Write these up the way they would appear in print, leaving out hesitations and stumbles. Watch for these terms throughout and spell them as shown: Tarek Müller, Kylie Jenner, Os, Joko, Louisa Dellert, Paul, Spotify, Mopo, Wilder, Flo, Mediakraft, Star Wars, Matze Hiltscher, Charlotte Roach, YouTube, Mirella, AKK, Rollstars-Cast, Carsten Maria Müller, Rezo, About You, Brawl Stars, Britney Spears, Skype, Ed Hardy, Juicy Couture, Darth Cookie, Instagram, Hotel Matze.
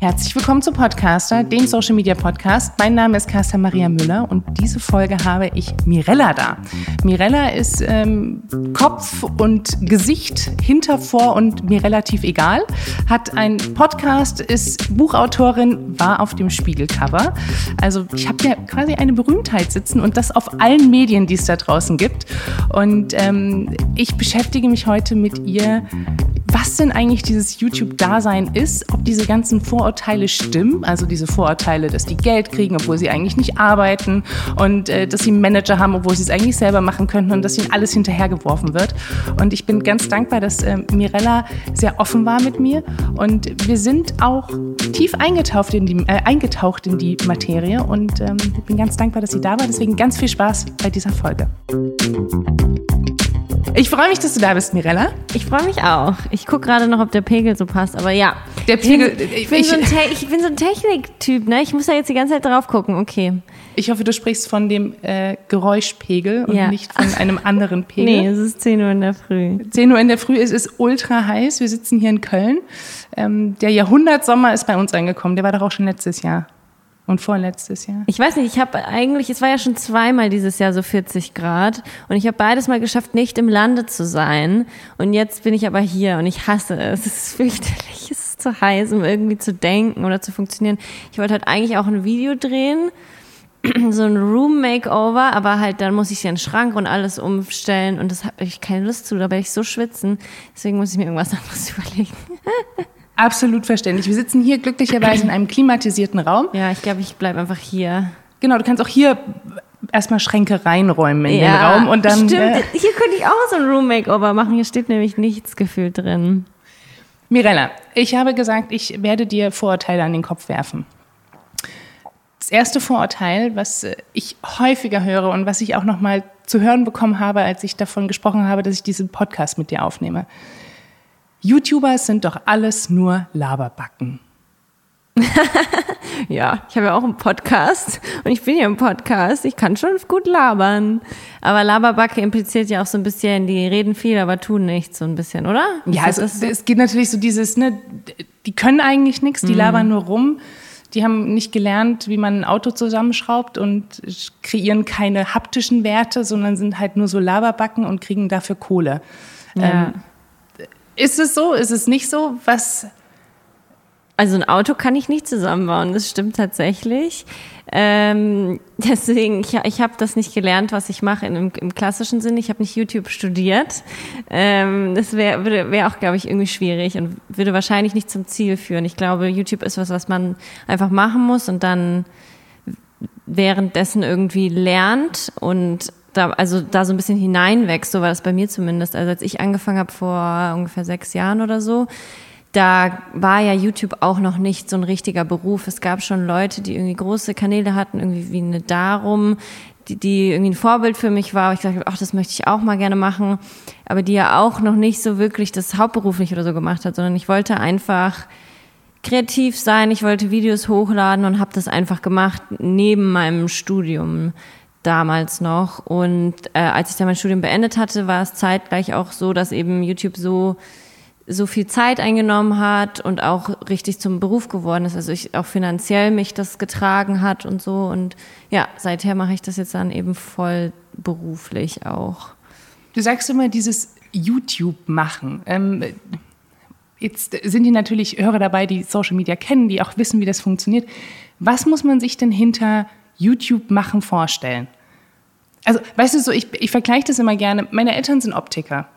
Herzlich willkommen zu Podcaster, dem Social Media Podcast. Mein Name ist Carsten Maria Müller und diese Folge habe ich Mirella da. Mirella ist Kopf und Gesicht, hinter, vor und mir relativ egal. Hat einen Podcast, ist Buchautorin, war auf dem Spiegelcover. Also ich habe ja quasi eine Berühmtheit sitzen und das auf allen Medien, die es da draußen gibt. Und ich beschäftige mich heute mit ihr, was denn eigentlich dieses YouTube-Dasein ist, ob diese ganzen Vorurteile stimmen, also diese Vorurteile, dass die Geld kriegen, obwohl sie eigentlich nicht arbeiten und dass sie einen Manager haben, obwohl sie es eigentlich selber machen könnten und dass ihnen alles hinterhergeworfen wird. Und ich bin ganz dankbar, dass Mirella sehr offen war mit mir und wir sind auch tief eingetaucht in die Materie und ich bin ganz dankbar, dass sie da war. Deswegen ganz viel Spaß bei dieser Folge. Ich freue mich, dass du da bist, Mirella. Ich freue mich auch. Ich gucke gerade noch, ob der Pegel so passt, aber ja. Der Pegel. Ich bin so ein Techniktyp, ne? Ich muss da jetzt die ganze Zeit drauf gucken, okay. Ich hoffe, du sprichst von dem Geräuschpegel und nicht von einem anderen Pegel. Nee, es ist 10 Uhr in der Früh. 10 Uhr in der Früh, es ist ultra heiß. Wir sitzen hier in Köln. Der Jahrhundertsommer ist bei uns angekommen. Der war doch auch schon letztes Jahr. Und vorletztes Jahr? Ich weiß nicht, es war ja schon zweimal dieses Jahr so 40 Grad und ich habe beides mal geschafft, nicht im Lande zu sein und jetzt bin ich aber hier und ich hasse es. Es ist fürchterlich, es ist zu heiß, um irgendwie zu denken oder zu funktionieren. Ich wollte halt eigentlich auch ein Video drehen, so ein Room-Makeover, aber halt dann muss ich hier einen Schrank und alles umstellen und das habe ich keine Lust zu, da werde ich so schwitzen, deswegen muss ich mir irgendwas anderes überlegen. Absolut verständlich. Wir sitzen hier glücklicherweise in einem klimatisierten Raum. Ja, ich glaube, ich bleibe einfach hier. Genau, du kannst auch hier erstmal Schränke reinräumen in den Raum. Und dann, stimmt. Hier könnte ich auch so ein Room-Makeover machen. Hier steht nämlich nichts gefühlt drin. Mirella, ich habe gesagt, ich werde dir Vorurteile an den Kopf werfen. Das erste Vorurteil, was ich häufiger höre und was ich auch nochmal zu hören bekommen habe, als ich davon gesprochen habe, dass ich diesen Podcast mit dir aufnehme. YouTuber sind doch alles nur Laberbacken. Ja, ich habe ja auch einen Podcast und ich bin ja im Podcast. Ich kann schon gut labern. Aber Laberbacke impliziert ja auch so ein bisschen, die reden viel, aber tun nichts so ein bisschen, oder? Ja, also, es geht natürlich so dieses, ne, die können eigentlich nichts, die labern nur rum. Die haben nicht gelernt, wie man ein Auto zusammenschraubt und kreieren keine haptischen Werte, sondern sind halt nur so Laberbacken und kriegen dafür Kohle. Ja. Ist es so? Ist es nicht so? Was? Also ein Auto kann ich nicht zusammenbauen, das stimmt tatsächlich. Deswegen, ich habe das nicht gelernt, was ich mache im klassischen Sinne. Ich habe nicht YouTube studiert. Das wäre auch, glaube ich, irgendwie schwierig und würde wahrscheinlich nicht zum Ziel führen. Ich glaube, YouTube ist was man einfach machen muss und dann währenddessen irgendwie lernt und da so ein bisschen hineinwächst, so war das bei mir zumindest. Also als ich angefangen habe vor ungefähr 6 Jahren oder so, da war ja YouTube auch noch nicht so ein richtiger Beruf. Es gab schon Leute, die irgendwie große Kanäle hatten, irgendwie wie eine Darum, die irgendwie ein Vorbild für mich war. Ich dachte, ach, das möchte ich auch mal gerne machen. Aber die ja auch noch nicht so wirklich das hauptberuflich oder so gemacht hat, sondern ich wollte einfach kreativ sein. Ich wollte Videos hochladen und habe das einfach gemacht neben meinem Studium. Damals noch und als ich dann mein Studium beendet hatte, war es zeitgleich auch so, dass eben YouTube so viel Zeit eingenommen hat und auch richtig zum Beruf geworden ist, also ich auch finanziell mich das getragen hat und so und ja, seither mache ich das jetzt dann eben voll beruflich auch. Du sagst immer dieses YouTube machen, jetzt sind hier natürlich Hörer dabei, die Social Media kennen, die auch wissen, wie das funktioniert. Was muss man sich denn hinter YouTube machen vorstellen? Also, weißt du, so ich vergleiche das immer gerne. Meine Eltern sind Optiker.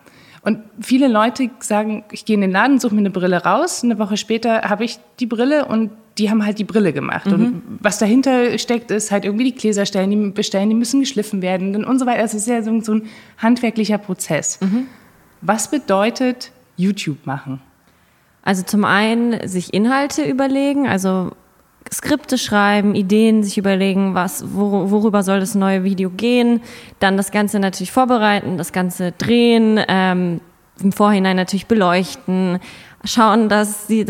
Und viele Leute sagen, ich gehe in den Laden, suche mir eine Brille raus. Eine Woche später habe ich die Brille und die haben halt die Brille gemacht. Mhm. Und was dahinter steckt, ist halt irgendwie die Gläser stellen, die bestellen, die müssen geschliffen werden und so weiter. Das ist ja so ein handwerklicher Prozess. Mhm. Was bedeutet YouTube machen? Also zum einen sich Inhalte überlegen, also Skripte schreiben, Ideen sich überlegen, worüber soll das neue Video gehen, dann das Ganze natürlich vorbereiten, das Ganze drehen, im Vorhinein natürlich beleuchten, schauen, dass die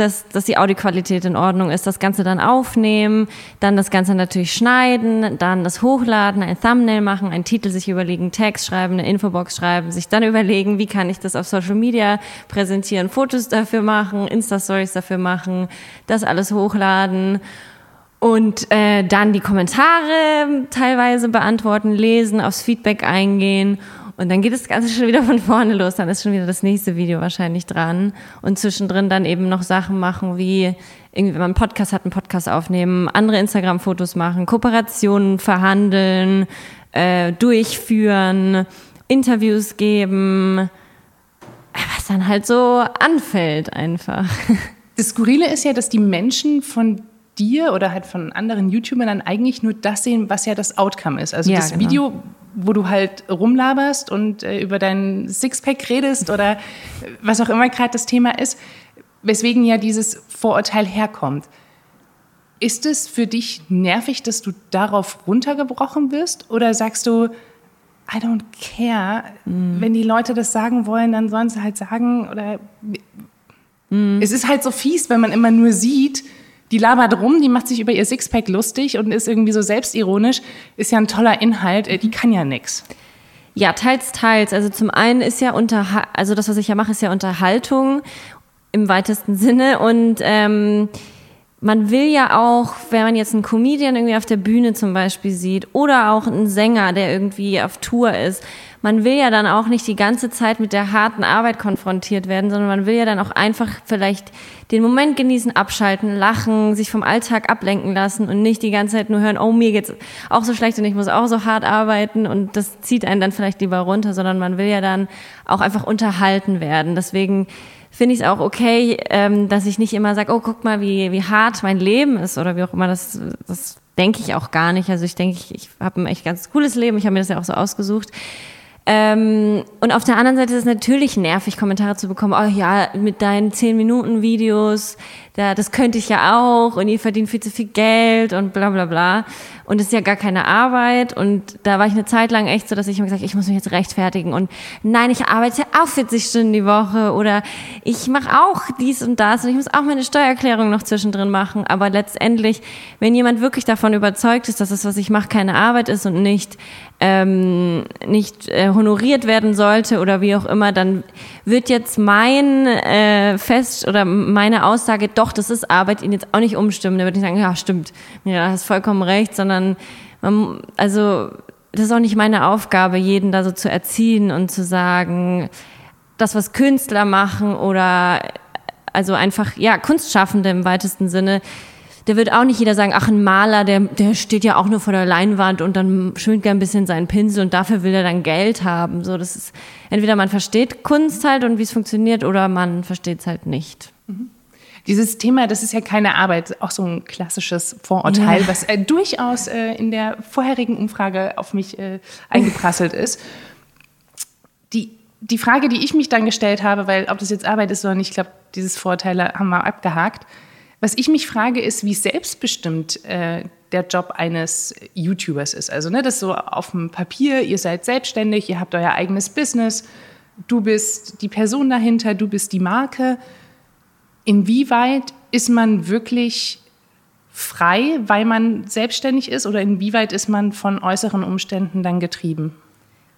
Audioqualität in Ordnung ist, das Ganze dann aufnehmen, dann das Ganze natürlich schneiden, dann das hochladen, ein Thumbnail machen, einen Titel sich überlegen, Text schreiben, eine Infobox schreiben, sich dann überlegen, wie kann ich das auf Social Media präsentieren, Fotos dafür machen, Insta-Stories dafür machen, das alles hochladen. Und dann die Kommentare teilweise beantworten, lesen, aufs Feedback eingehen. Und dann geht das Ganze schon wieder von vorne los. Dann ist schon wieder das nächste Video wahrscheinlich dran. Und zwischendrin dann eben noch Sachen machen wie, irgendwie, wenn man einen Podcast hat, einen Podcast aufnehmen, andere Instagram-Fotos machen, Kooperationen verhandeln, durchführen, Interviews geben. Was dann halt so anfällt einfach. Das Skurrile ist ja, dass die Menschen von dir oder halt von anderen YouTubern dann eigentlich nur das sehen, was ja das Outcome ist. Also ja, das genau. Video, wo du halt rumlaberst und über deinen Sixpack redest oder was auch immer gerade das Thema ist, weswegen ja dieses Vorurteil herkommt. Ist es für dich nervig, dass du darauf runtergebrochen wirst? Oder sagst du, I don't care, wenn die Leute das sagen wollen, dann sollen sie halt sagen. Oder es ist halt so fies, wenn man immer nur sieht, die labert rum, die macht sich über ihr Sixpack lustig und ist irgendwie so selbstironisch. Ist ja ein toller Inhalt, die kann ja nix. Ja, teils, teils. Also zum einen ist ja das, was ich ja mache, ist ja Unterhaltung im weitesten Sinne. Und man will ja auch, wenn man jetzt einen Comedian irgendwie auf der Bühne zum Beispiel sieht oder auch einen Sänger, der irgendwie auf Tour ist, man will ja dann auch nicht die ganze Zeit mit der harten Arbeit konfrontiert werden, sondern man will ja dann auch einfach vielleicht den Moment genießen, abschalten, lachen, sich vom Alltag ablenken lassen und nicht die ganze Zeit nur hören, oh, mir geht's auch so schlecht und ich muss auch so hart arbeiten und das zieht einen dann vielleicht lieber runter, sondern man will ja dann auch einfach unterhalten werden. Deswegen finde ich es auch okay, dass ich nicht immer sage, oh, guck mal, wie hart mein Leben ist oder wie auch immer, das denke ich auch gar nicht. Also ich denke, ich habe ein echt ganz cooles Leben, ich habe mir das ja auch so ausgesucht. Und auf der anderen Seite ist es natürlich nervig, Kommentare zu bekommen, oh ja, mit deinen 10-Minuten-Videos, das könnte ich ja auch und ihr verdient viel zu viel Geld und bla bla bla und das ist ja gar keine Arbeit und da war ich eine Zeit lang echt so, dass ich immer gesagt habe, ich muss mich jetzt rechtfertigen und nein, ich arbeite auch 40 Stunden die Woche oder ich mache auch dies und das und ich muss auch meine Steuererklärung noch zwischendrin machen, aber letztendlich, wenn jemand wirklich davon überzeugt ist, dass das, was ich mache, keine Arbeit ist und nicht honoriert werden sollte oder wie auch immer, dann wird jetzt mein Fest oder meine Aussage, doch, das ist Arbeit, ihn jetzt auch nicht umstimmen. Da würde ich sagen, ja, stimmt, ja, hast vollkommen recht, sondern das ist auch nicht meine Aufgabe, jeden da so zu erziehen und zu sagen, das, was Künstler machen oder also einfach, ja, Kunstschaffende im weitesten Sinne, da wird auch nicht jeder sagen, ach, ein Maler, der steht ja auch nur vor der Leinwand und dann schwingt er ein bisschen seinen Pinsel und dafür will er dann Geld haben. So, das ist, entweder man versteht Kunst halt und wie es funktioniert oder man versteht es halt nicht. Mhm. Dieses Thema, das ist ja keine Arbeit, auch so ein klassisches Vorurteil, ja, was durchaus in der vorherigen Umfrage auf mich eingeprasselt ist. Die Frage, die ich mich dann gestellt habe, weil ob das jetzt Arbeit ist oder nicht, ich glaube, dieses Vorurteil haben wir abgehakt. Was ich mich frage, ist, wie selbstbestimmt der Job eines YouTubers ist. Also, ne, das so auf dem Papier, ihr seid selbstständig, ihr habt euer eigenes Business, du bist die Person dahinter, du bist die Marke. Inwieweit ist man wirklich frei, weil man selbstständig ist, oder inwieweit ist man von äußeren Umständen dann getrieben?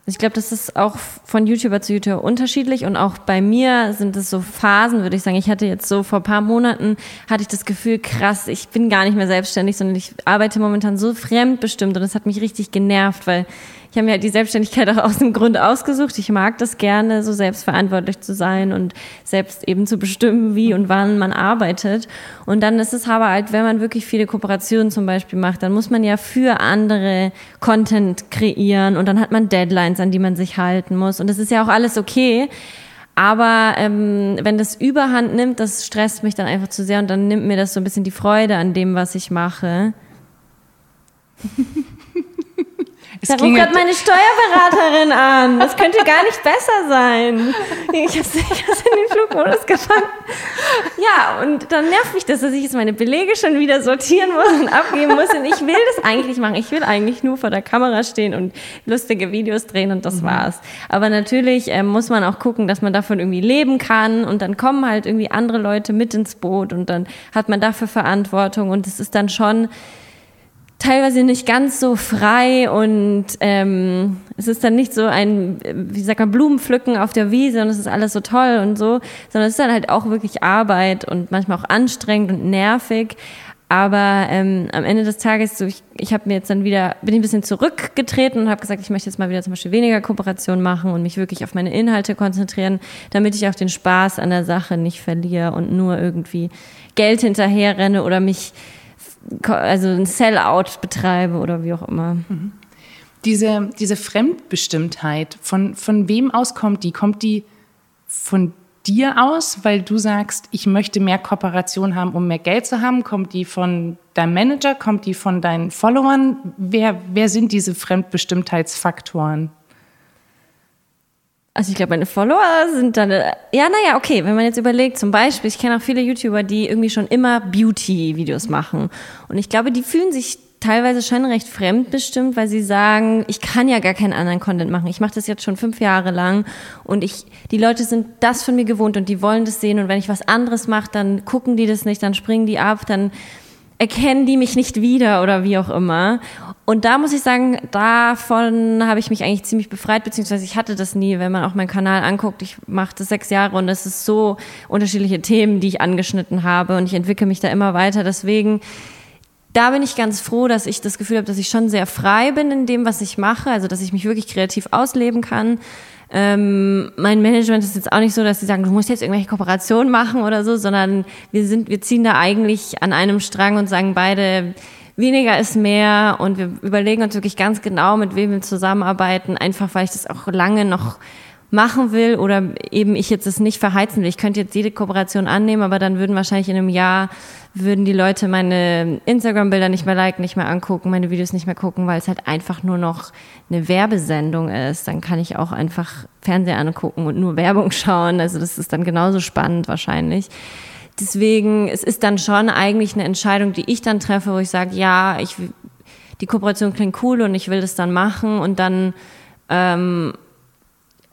Ich glaube, das ist auch von YouTuber zu YouTuber unterschiedlich und auch bei mir sind es so Phasen, würde ich sagen. Ich hatte jetzt so vor ein paar Monaten, hatte ich das Gefühl, krass, ich bin gar nicht mehr selbstständig, sondern ich arbeite momentan so fremdbestimmt und das hat mich richtig genervt, weil ich habe mir halt die Selbstständigkeit auch aus dem Grund ausgesucht. Ich mag das gerne, so selbstverantwortlich zu sein und selbst eben zu bestimmen, wie und wann man arbeitet. Und dann ist es aber halt, wenn man wirklich viele Kooperationen zum Beispiel macht, dann muss man ja für andere Content kreieren und dann hat man Deadlines, an die man sich halten muss. Und das ist ja auch alles okay. Aber wenn das Überhand nimmt, das stresst mich dann einfach zu sehr und dann nimmt mir das so ein bisschen die Freude an dem, was ich mache. Da ruft gerade meine Steuerberaterin an. Das könnte gar nicht besser sein. Ich hab's in den Flugmodus gefangen. Ja, und dann nervt mich das, dass ich jetzt meine Belege schon wieder sortieren muss und abgeben muss. Und ich will das eigentlich machen. Ich will eigentlich nur vor der Kamera stehen und lustige Videos drehen und das war's. Aber natürlich muss man auch gucken, dass man davon irgendwie leben kann. Und dann kommen halt irgendwie andere Leute mit ins Boot. Und dann hat man dafür Verantwortung. Und es ist dann schon teilweise nicht ganz so frei und es ist dann nicht so ein, wie sagt man, Blumenpflücken auf der Wiese und es ist alles so toll und so, sondern es ist dann halt auch wirklich Arbeit und manchmal auch anstrengend und nervig. Aber am Ende des Tages, so ich habe mir jetzt dann wieder, bin ich ein bisschen zurückgetreten und habe gesagt, ich möchte jetzt mal wieder zum Beispiel weniger Kooperation machen und mich wirklich auf meine Inhalte konzentrieren, damit ich auch den Spaß an der Sache nicht verliere und nur irgendwie Geld hinterher renne oder mich also ein Sellout betreibe oder wie auch immer. Diese Fremdbestimmtheit, von wem aus kommt die? Kommt die von dir aus, weil du sagst, ich möchte mehr Kooperation haben, um mehr Geld zu haben? Kommt die von deinem Manager? Kommt die von deinen Followern? Wer sind diese Fremdbestimmtheitsfaktoren? Also ich glaube, meine Follower sind dann... wenn man jetzt überlegt, zum Beispiel, ich kenne auch viele YouTuber, die irgendwie schon immer Beauty-Videos machen. Und ich glaube, die fühlen sich teilweise schon recht fremdbestimmt, weil sie sagen, ich kann ja gar keinen anderen Content machen. Ich mache das jetzt schon 5 Jahre lang und die Leute sind das von mir gewohnt und die wollen das sehen. Und wenn ich was anderes mache, dann gucken die das nicht, dann springen die ab, dann erkennen die mich nicht wieder oder wie auch immer. Und da muss ich sagen, davon habe ich mich eigentlich ziemlich befreit, beziehungsweise ich hatte das nie, wenn man auch meinen Kanal anguckt. Ich mache das 6 Jahre und es ist so unterschiedliche Themen, die ich angeschnitten habe und ich entwickle mich da immer weiter. Deswegen, da bin ich ganz froh, dass ich das Gefühl habe, dass ich schon sehr frei bin in dem, was ich mache, also dass ich mich wirklich kreativ ausleben kann. Mein Management ist jetzt auch nicht so, dass sie sagen, du musst jetzt irgendwelche Kooperationen machen oder so, sondern wir ziehen da eigentlich an einem Strang und sagen beide, weniger ist mehr und wir überlegen uns wirklich ganz genau, mit wem wir zusammenarbeiten, einfach weil ich das auch lange noch machen will oder eben ich jetzt es nicht verheizen will. Ich könnte jetzt jede Kooperation annehmen, aber dann würden wahrscheinlich in einem Jahr die Leute meine Instagram-Bilder nicht mehr liken, nicht mehr angucken, meine Videos nicht mehr gucken, weil es halt einfach nur noch eine Werbesendung ist. Dann kann ich auch einfach Fernseher angucken und nur Werbung schauen. Also das ist dann genauso spannend wahrscheinlich. Deswegen, es ist dann schon eigentlich eine Entscheidung, die ich dann treffe, wo ich sage, ja, die Kooperation klingt cool und ich will das dann machen und dann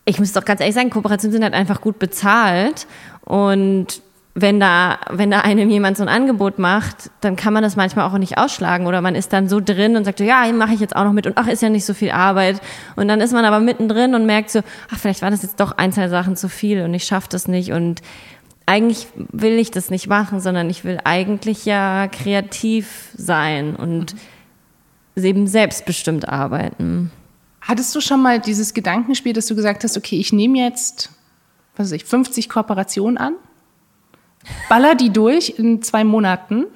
ich muss doch ganz ehrlich sagen, Kooperationen sind halt einfach gut bezahlt und wenn da einem jemand so ein Angebot macht, dann kann man das manchmal auch nicht ausschlagen oder man ist dann so drin und sagt so, ja, mache ich jetzt auch noch mit und ach, ist ja nicht so viel Arbeit und dann ist man aber mittendrin und merkt so, ach, vielleicht war das jetzt doch ein, 2 Sachen zu viel und ich schaffe das nicht und eigentlich will ich das nicht machen, sondern ich will eigentlich ja kreativ sein und eben selbstbestimmt arbeiten. Hattest du schon mal dieses Gedankenspiel, dass du gesagt hast, okay, ich nehme jetzt, 50 Kooperationen an, baller die durch in 2 Monaten,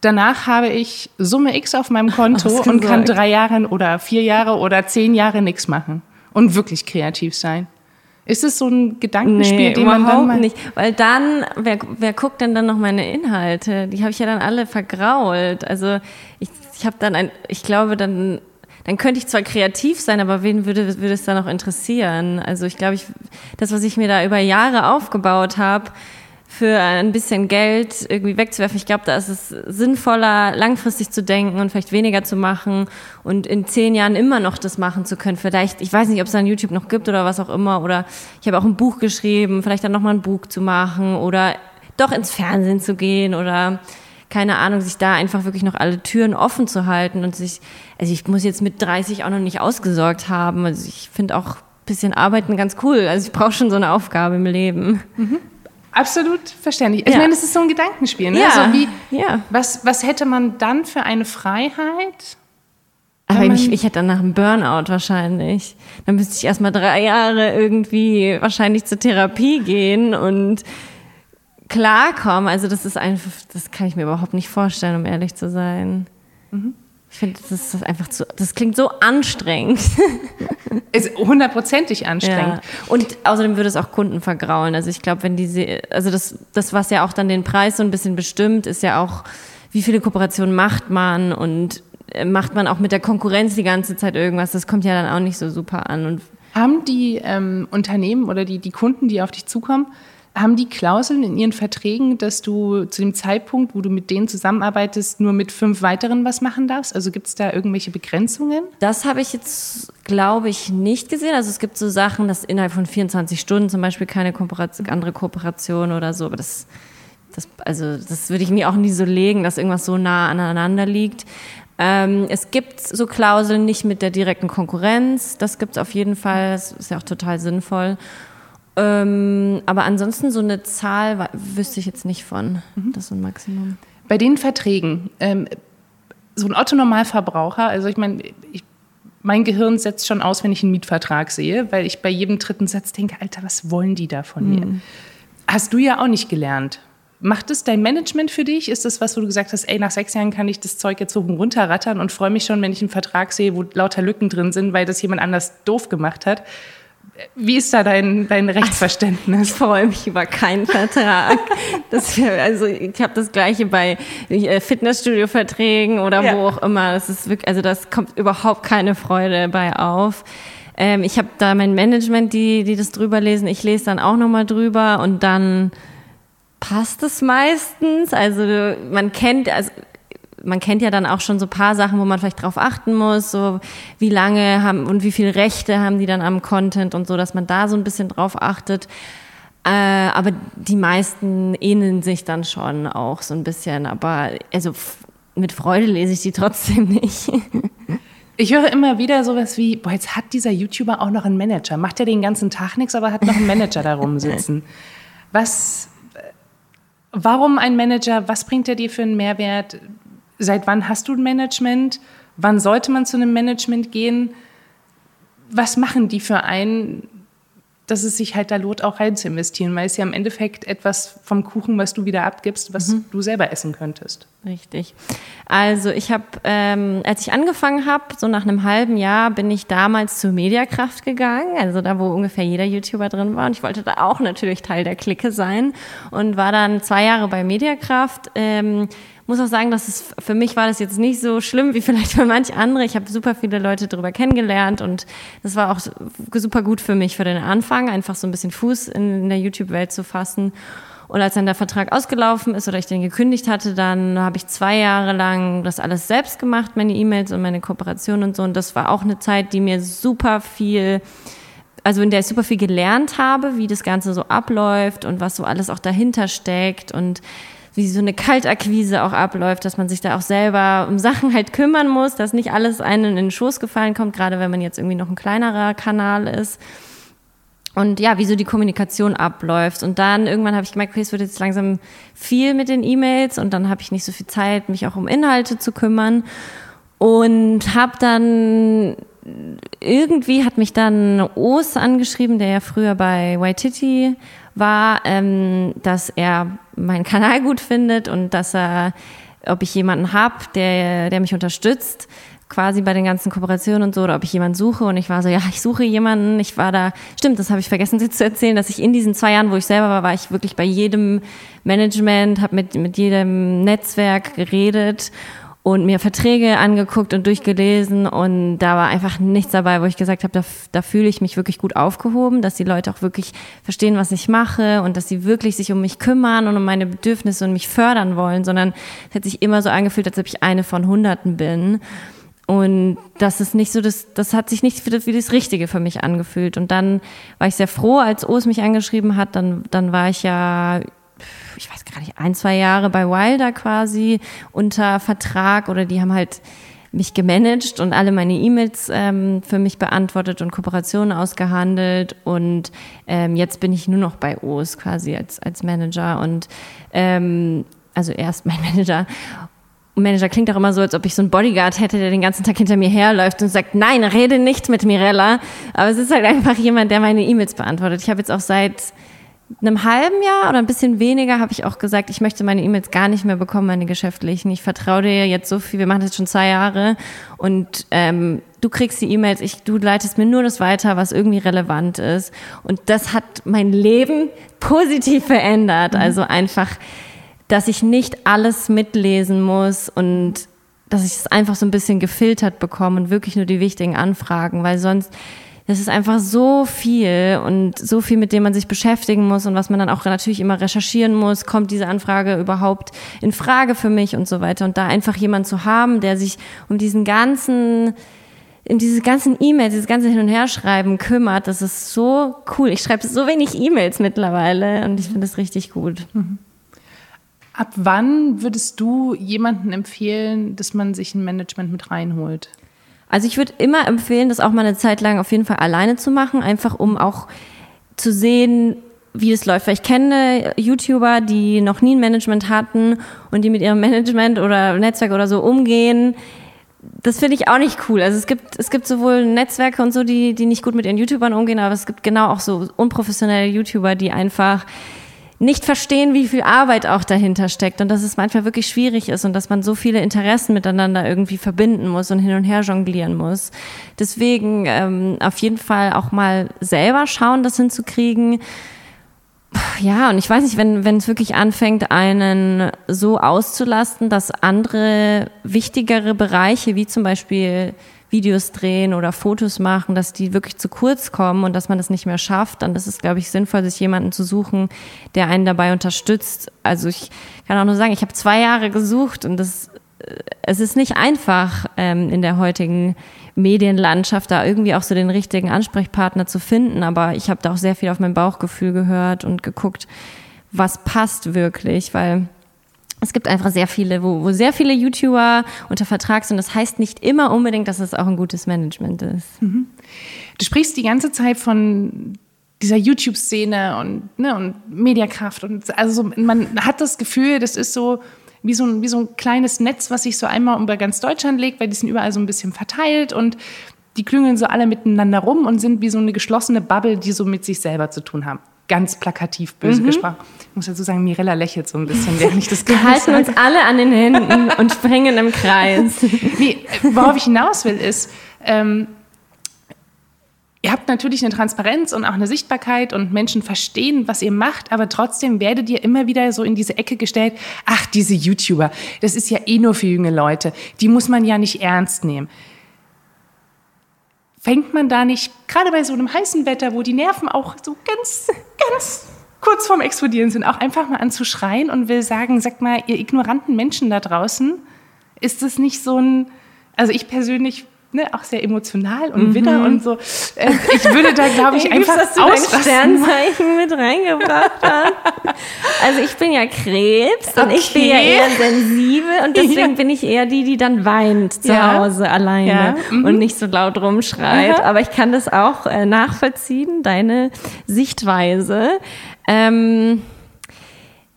danach habe ich Summe X auf meinem Konto und kann 3 Jahre oder 4 Jahre oder 10 Jahre nichts machen und wirklich kreativ sein? Ist es so ein Gedankenspiel, den man dann mal... nicht, weil dann, wer guckt denn dann noch meine Inhalte? Die habe ich ja dann alle vergrault. Also ich habe dann dann könnte ich zwar kreativ sein, aber wen würde es dann noch interessieren? Also ich glaube, das, was ich mir da über Jahre aufgebaut habe, für ein bisschen Geld irgendwie wegzuwerfen, ich glaube, da ist es sinnvoller, langfristig zu denken und vielleicht weniger zu machen und in 10 Jahren immer noch das machen zu können. Vielleicht, ich weiß nicht, ob es dann YouTube noch gibt oder was auch immer, oder ich habe auch ein Buch geschrieben, vielleicht dann nochmal ein Buch zu machen oder doch ins Fernsehen zu gehen oder... keine Ahnung, sich da einfach wirklich noch alle Türen offen zu halten und also ich muss jetzt mit 30 auch noch nicht ausgesorgt haben. Also ich finde auch ein bisschen Arbeiten ganz cool. Also ich brauche schon so eine Aufgabe im Leben. Mhm. Absolut verständlich. Ja. Ich meine, es ist so ein Gedankenspiel, ne? Ja. Also was hätte man dann für eine Freiheit? Aber ich hätte dann nach einem Burnout wahrscheinlich. Dann müsste ich erst mal 3 Jahre irgendwie wahrscheinlich zur Therapie gehen und klarkommen, also das ist einfach, das kann ich mir überhaupt nicht vorstellen, um ehrlich zu sein. Mhm. Ich finde, das ist einfach das klingt so anstrengend. Ist 100%ig anstrengend. Ja. Und außerdem würde es auch Kunden vergraulen. Also ich glaube, wenn das, was ja auch dann den Preis so ein bisschen bestimmt, ist ja auch, wie viele Kooperationen macht man und macht man auch mit der Konkurrenz die ganze Zeit irgendwas. Das kommt ja dann auch nicht so super an. Und haben die Unternehmen oder die Kunden, die auf dich zukommen, haben die Klauseln in ihren Verträgen, dass du zu dem Zeitpunkt, wo du mit denen zusammenarbeitest, nur mit 5 weiteren was machen darfst? Also gibt es da irgendwelche Begrenzungen? Das habe ich jetzt, glaube ich, nicht gesehen. Also es gibt so Sachen, dass innerhalb von 24 Stunden zum Beispiel keine andere Kooperation oder so. Aber das würde ich mir auch nie so legen, dass irgendwas so nah aneinander liegt. Es gibt so Klauseln nicht mit der direkten Konkurrenz. Das gibt es auf jeden Fall. Das ist ja auch total sinnvoll. Aber ansonsten so eine Zahl wüsste ich jetzt nicht von. Mhm. Das ist so ein Maximum. Bei den Verträgen, so ein Otto-Normalverbraucher, also ich meine, mein Gehirn setzt schon aus, wenn ich einen Mietvertrag sehe, weil ich bei jedem dritten Satz denke, Alter, was wollen die da von mir? Hast du ja auch nicht gelernt. Macht das dein Management für dich? Ist das was, wo du gesagt hast, ey, nach 6 Jahren kann ich das Zeug jetzt hoch und runter rattern und freue mich schon, wenn ich einen Vertrag sehe, wo lauter Lücken drin sind, weil das jemand anders doof gemacht hat? Wie ist da dein Rechtsverständnis? Ich freue mich über keinen Vertrag. Ich habe das Gleiche bei Fitnessstudio-Verträgen oder wo auch immer. Das ist wirklich, also das kommt überhaupt keine Freude bei auf. Ich habe da mein Management, die das drüber lesen. Ich lese dann auch nochmal drüber und dann passt es meistens. Man kennt ja dann auch schon so ein paar Sachen, wo man vielleicht drauf achten muss, so wie lange haben und wie viele Rechte haben die dann am Content und so, dass man da so ein bisschen drauf achtet. Aber die meisten ähneln sich dann schon auch so ein bisschen. Aber also mit Freude lese ich die trotzdem nicht. Ich höre immer wieder sowas wie, boah, jetzt hat dieser YouTuber auch noch einen Manager. Macht ja den ganzen Tag nichts, aber hat noch einen Manager da rumsitzen. Warum ein Manager? Was bringt er dir für einen Mehrwert? Seit wann hast du ein Management? Wann sollte man zu einem Management gehen? Was machen die für einen, dass es sich halt da lohnt, auch rein zu investieren? Weil es ja im Endeffekt etwas vom Kuchen, was du wieder abgibst, was du selber essen könntest. Richtig. Also ich habe, als ich angefangen habe, so nach einem halben Jahr, bin ich damals zu Mediakraft gegangen, also da, wo ungefähr jeder YouTuber drin war. Und ich wollte da auch natürlich Teil der Clique sein und war dann 2 Jahre bei Mediakraft. Muss auch sagen, für mich war das jetzt nicht so schlimm wie vielleicht für manch andere. Ich habe super viele Leute darüber kennengelernt und das war auch super gut für mich für den Anfang, einfach so ein bisschen Fuß in der YouTube-Welt zu fassen. Und als dann der Vertrag ausgelaufen ist oder ich den gekündigt hatte, dann habe ich 2 Jahre lang das alles selbst gemacht, meine E-Mails und meine Kooperation und so. Und das war auch eine Zeit, die mir super viel, also in der ich super viel gelernt habe, wie das Ganze so abläuft und was so alles auch dahinter steckt und wie so eine Kaltakquise auch abläuft, dass man sich da auch selber um Sachen halt kümmern muss, dass nicht alles einem in den Schoß gefallen kommt, gerade wenn man jetzt irgendwie noch ein kleinerer Kanal ist. Und ja, wie so die Kommunikation abläuft. Und dann irgendwann habe ich gemerkt, okay, es wird jetzt langsam viel mit den E-Mails und dann habe ich nicht so viel Zeit, mich auch um Inhalte zu kümmern. Und habe dann irgendwie hat mich dann Os angeschrieben, der ja früher bei Waititi war, dass er meinen Kanal gut findet und dass er, ob ich jemanden habe, der mich unterstützt, quasi bei den ganzen Kooperationen und so, oder ob ich jemanden suche. Und ich war so, ja, ich suche jemanden. Ich war da, stimmt, das habe ich vergessen, dir zu erzählen, dass ich in diesen 2 Jahren, wo ich selber war, war ich wirklich bei jedem Management, habe mit jedem Netzwerk geredet und mir Verträge angeguckt und durchgelesen und da war einfach nichts dabei, wo ich gesagt habe, da fühle ich mich wirklich gut aufgehoben, dass die Leute auch wirklich verstehen, was ich mache und dass sie wirklich sich um mich kümmern und um meine Bedürfnisse und mich fördern wollen, sondern es hat sich immer so angefühlt, als ob ich eine von Hunderten bin. Und das ist nicht so, das hat sich nicht wie das Richtige für mich angefühlt. Und dann war ich sehr froh, als Os mich angeschrieben hat, dann war ich ja, ich weiß gar nicht, 1-2 Jahre bei Wilder quasi unter Vertrag oder die haben halt mich gemanagt und alle meine E-Mails für mich beantwortet und Kooperationen ausgehandelt und jetzt bin ich nur noch bei Os quasi als Manager und also erst mein Manager. Und Manager klingt auch immer so, als ob ich so einen Bodyguard hätte, der den ganzen Tag hinter mir herläuft und sagt, nein, rede nicht mit Mirella, aber es ist halt einfach jemand, der meine E-Mails beantwortet. Ich habe jetzt auch seit einem halben Jahr oder ein bisschen weniger habe ich auch gesagt, ich möchte meine E-Mails gar nicht mehr bekommen, meine geschäftlichen. Ich vertraue dir jetzt so viel, wir machen das schon 2 Jahre und du kriegst die E-Mails, du leitest mir nur das weiter, was irgendwie relevant ist. Und das hat mein Leben positiv verändert. Also einfach, dass ich nicht alles mitlesen muss und dass ich es einfach so ein bisschen gefiltert bekomme und wirklich nur die wichtigen Anfragen, weil sonst, das ist einfach so viel und so viel, mit dem man sich beschäftigen muss und was man dann auch natürlich immer recherchieren muss, kommt diese Anfrage überhaupt in Frage für mich und so weiter. Und da einfach jemanden zu haben, der sich um diesen ganzen, in diese ganzen E-Mails, dieses ganze Hin- und Herschreiben kümmert, das ist so cool. Ich schreibe so wenig E-Mails mittlerweile und ich finde das richtig gut. Mhm. Ab wann würdest du jemanden empfehlen, dass man sich ein Management mit reinholt? Also ich würde immer empfehlen, das auch mal eine Zeit lang auf jeden Fall alleine zu machen, einfach um auch zu sehen, wie es läuft. Weil ich kenne YouTuber, die noch nie ein Management hatten und die mit ihrem Management oder Netzwerk oder so umgehen. Das finde ich auch nicht cool. Also es gibt sowohl Netzwerke und so, die nicht gut mit ihren YouTubern umgehen, aber es gibt genau auch so unprofessionelle YouTuber, die einfach nicht verstehen, wie viel Arbeit auch dahinter steckt und dass es manchmal wirklich schwierig ist und dass man so viele Interessen miteinander irgendwie verbinden muss und hin und her jonglieren muss. Deswegen auf jeden Fall auch mal selber schauen, das hinzukriegen. Ja, und ich weiß nicht, wenn es wirklich anfängt, einen so auszulasten, dass andere wichtigere Bereiche, wie zum Beispiel Videos drehen oder Fotos machen, dass die wirklich zu kurz kommen und dass man das nicht mehr schafft, dann ist es, glaube ich, sinnvoll, sich jemanden zu suchen, der einen dabei unterstützt. Also ich kann auch nur sagen, ich habe 2 Jahre gesucht und es ist nicht einfach, in der heutigen Medienlandschaft da irgendwie auch so den richtigen Ansprechpartner zu finden, aber ich habe da auch sehr viel auf mein Bauchgefühl gehört und geguckt, was passt wirklich, weil es gibt einfach sehr viele, wo sehr viele YouTuber unter Vertrag sind. Das heißt nicht immer unbedingt, dass es auch ein gutes Management ist. Mhm. Du sprichst die ganze Zeit von dieser YouTube-Szene und Mediakraft. Und also man hat das Gefühl, das ist so wie so ein kleines Netz, was sich so einmal über ganz Deutschland legt, weil die sind überall so ein bisschen verteilt und die klüngeln so alle miteinander rum und sind wie so eine geschlossene Bubble, die so mit sich selber zu tun haben. Ganz plakativ böse gesprochen. Ich muss dazu sagen, Mirella lächelt so ein bisschen, während ich das kann. Wir halten uns alle an den Händen und springen im Kreis. Nee, worauf ich hinaus will, ist, ihr habt natürlich eine Transparenz und auch eine Sichtbarkeit und Menschen verstehen, was ihr macht, aber trotzdem werdet ihr immer wieder so in diese Ecke gestellt, ach, diese YouTuber, das ist ja eh nur für junge Leute, die muss man ja nicht ernst nehmen. Fängt man da nicht, gerade bei so einem heißen Wetter, wo die Nerven auch so ganz, ganz kurz vorm Explodieren sind, auch einfach mal an zu schreien und will sagen, sagt mal, ihr ignoranten Menschen da draußen, ist das nicht so ein, also ich persönlich, auch sehr emotional und widder und so, ich würde da, glaube ich, einfach ausrasten. Dass du dein Sternzeichen mit reingebracht hast. Also ich bin ja Krebs und ich bin ja eher sensibel und deswegen bin ich eher die dann weint zu Hause alleine und nicht so laut rumschreit. Aber ich kann das auch nachvollziehen, deine Sichtweise.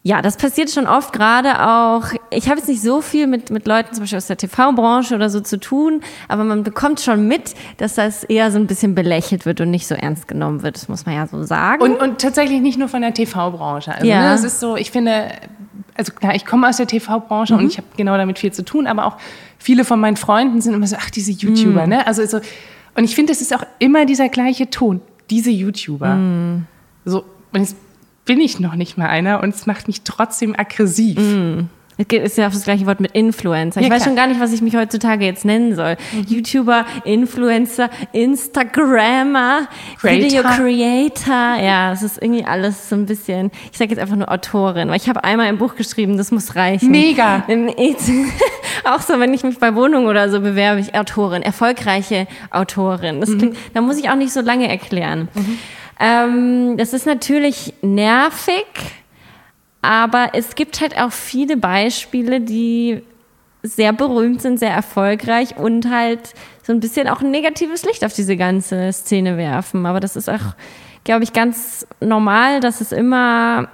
Ja, das passiert schon oft, gerade auch, ich habe jetzt nicht so viel mit Leuten zum Beispiel aus der TV-Branche oder so zu tun, aber man bekommt schon mit, dass das eher so ein bisschen belächelt wird und nicht so ernst genommen wird, das muss man ja so sagen. Und tatsächlich nicht nur von der TV-Branche. Also, das ist so, ich finde, also klar, ich komme aus der TV-Branche und ich habe genau damit viel zu tun, aber auch viele von meinen Freunden sind immer so, ach, diese YouTuber, Also so, und ich finde, es ist auch immer dieser gleiche Ton, diese YouTuber. Mm. So, und jetzt bin ich noch nicht mal einer und es macht mich trotzdem aggressiv. Mm. Es ist ja auch das gleiche Wort mit Influencer. Ich weiß schon gar nicht, was ich mich heutzutage jetzt nennen soll. YouTuber, Influencer, Instagrammer, Video-Creator. Ja, es ist irgendwie alles so ein bisschen, ich sage jetzt einfach nur Autorin, weil ich habe einmal ein Buch geschrieben, das muss reichen. Mega! Auch so, wenn ich mich bei Wohnungen oder so bewerbe, ich Autorin, erfolgreiche Autorin. Das klingt, da muss ich auch nicht so lange erklären. Mhm. Das ist natürlich nervig, aber es gibt halt auch viele Beispiele, die sehr berühmt sind, sehr erfolgreich und halt so ein bisschen auch ein negatives Licht auf diese ganze Szene werfen. Aber das ist auch, glaube ich, ganz normal, dass es immer,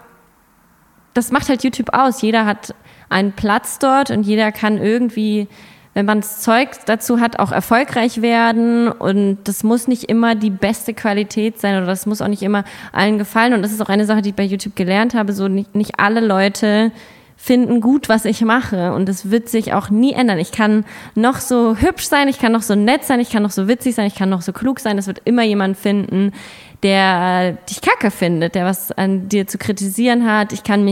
das macht halt YouTube aus. Jeder hat einen Platz dort und jeder kann irgendwie, wenn man das Zeug dazu hat, auch erfolgreich werden und das muss nicht immer die beste Qualität sein oder das muss auch nicht immer allen gefallen und das ist auch eine Sache, die ich bei YouTube gelernt habe, so nicht alle Leute finden gut, was ich mache und das wird sich auch nie ändern. Ich kann noch so hübsch sein, ich kann noch so nett sein, ich kann noch so witzig sein, ich kann noch so klug sein, es wird immer jemanden finden, der dich kacke findet, der was an dir zu kritisieren hat. Ich kann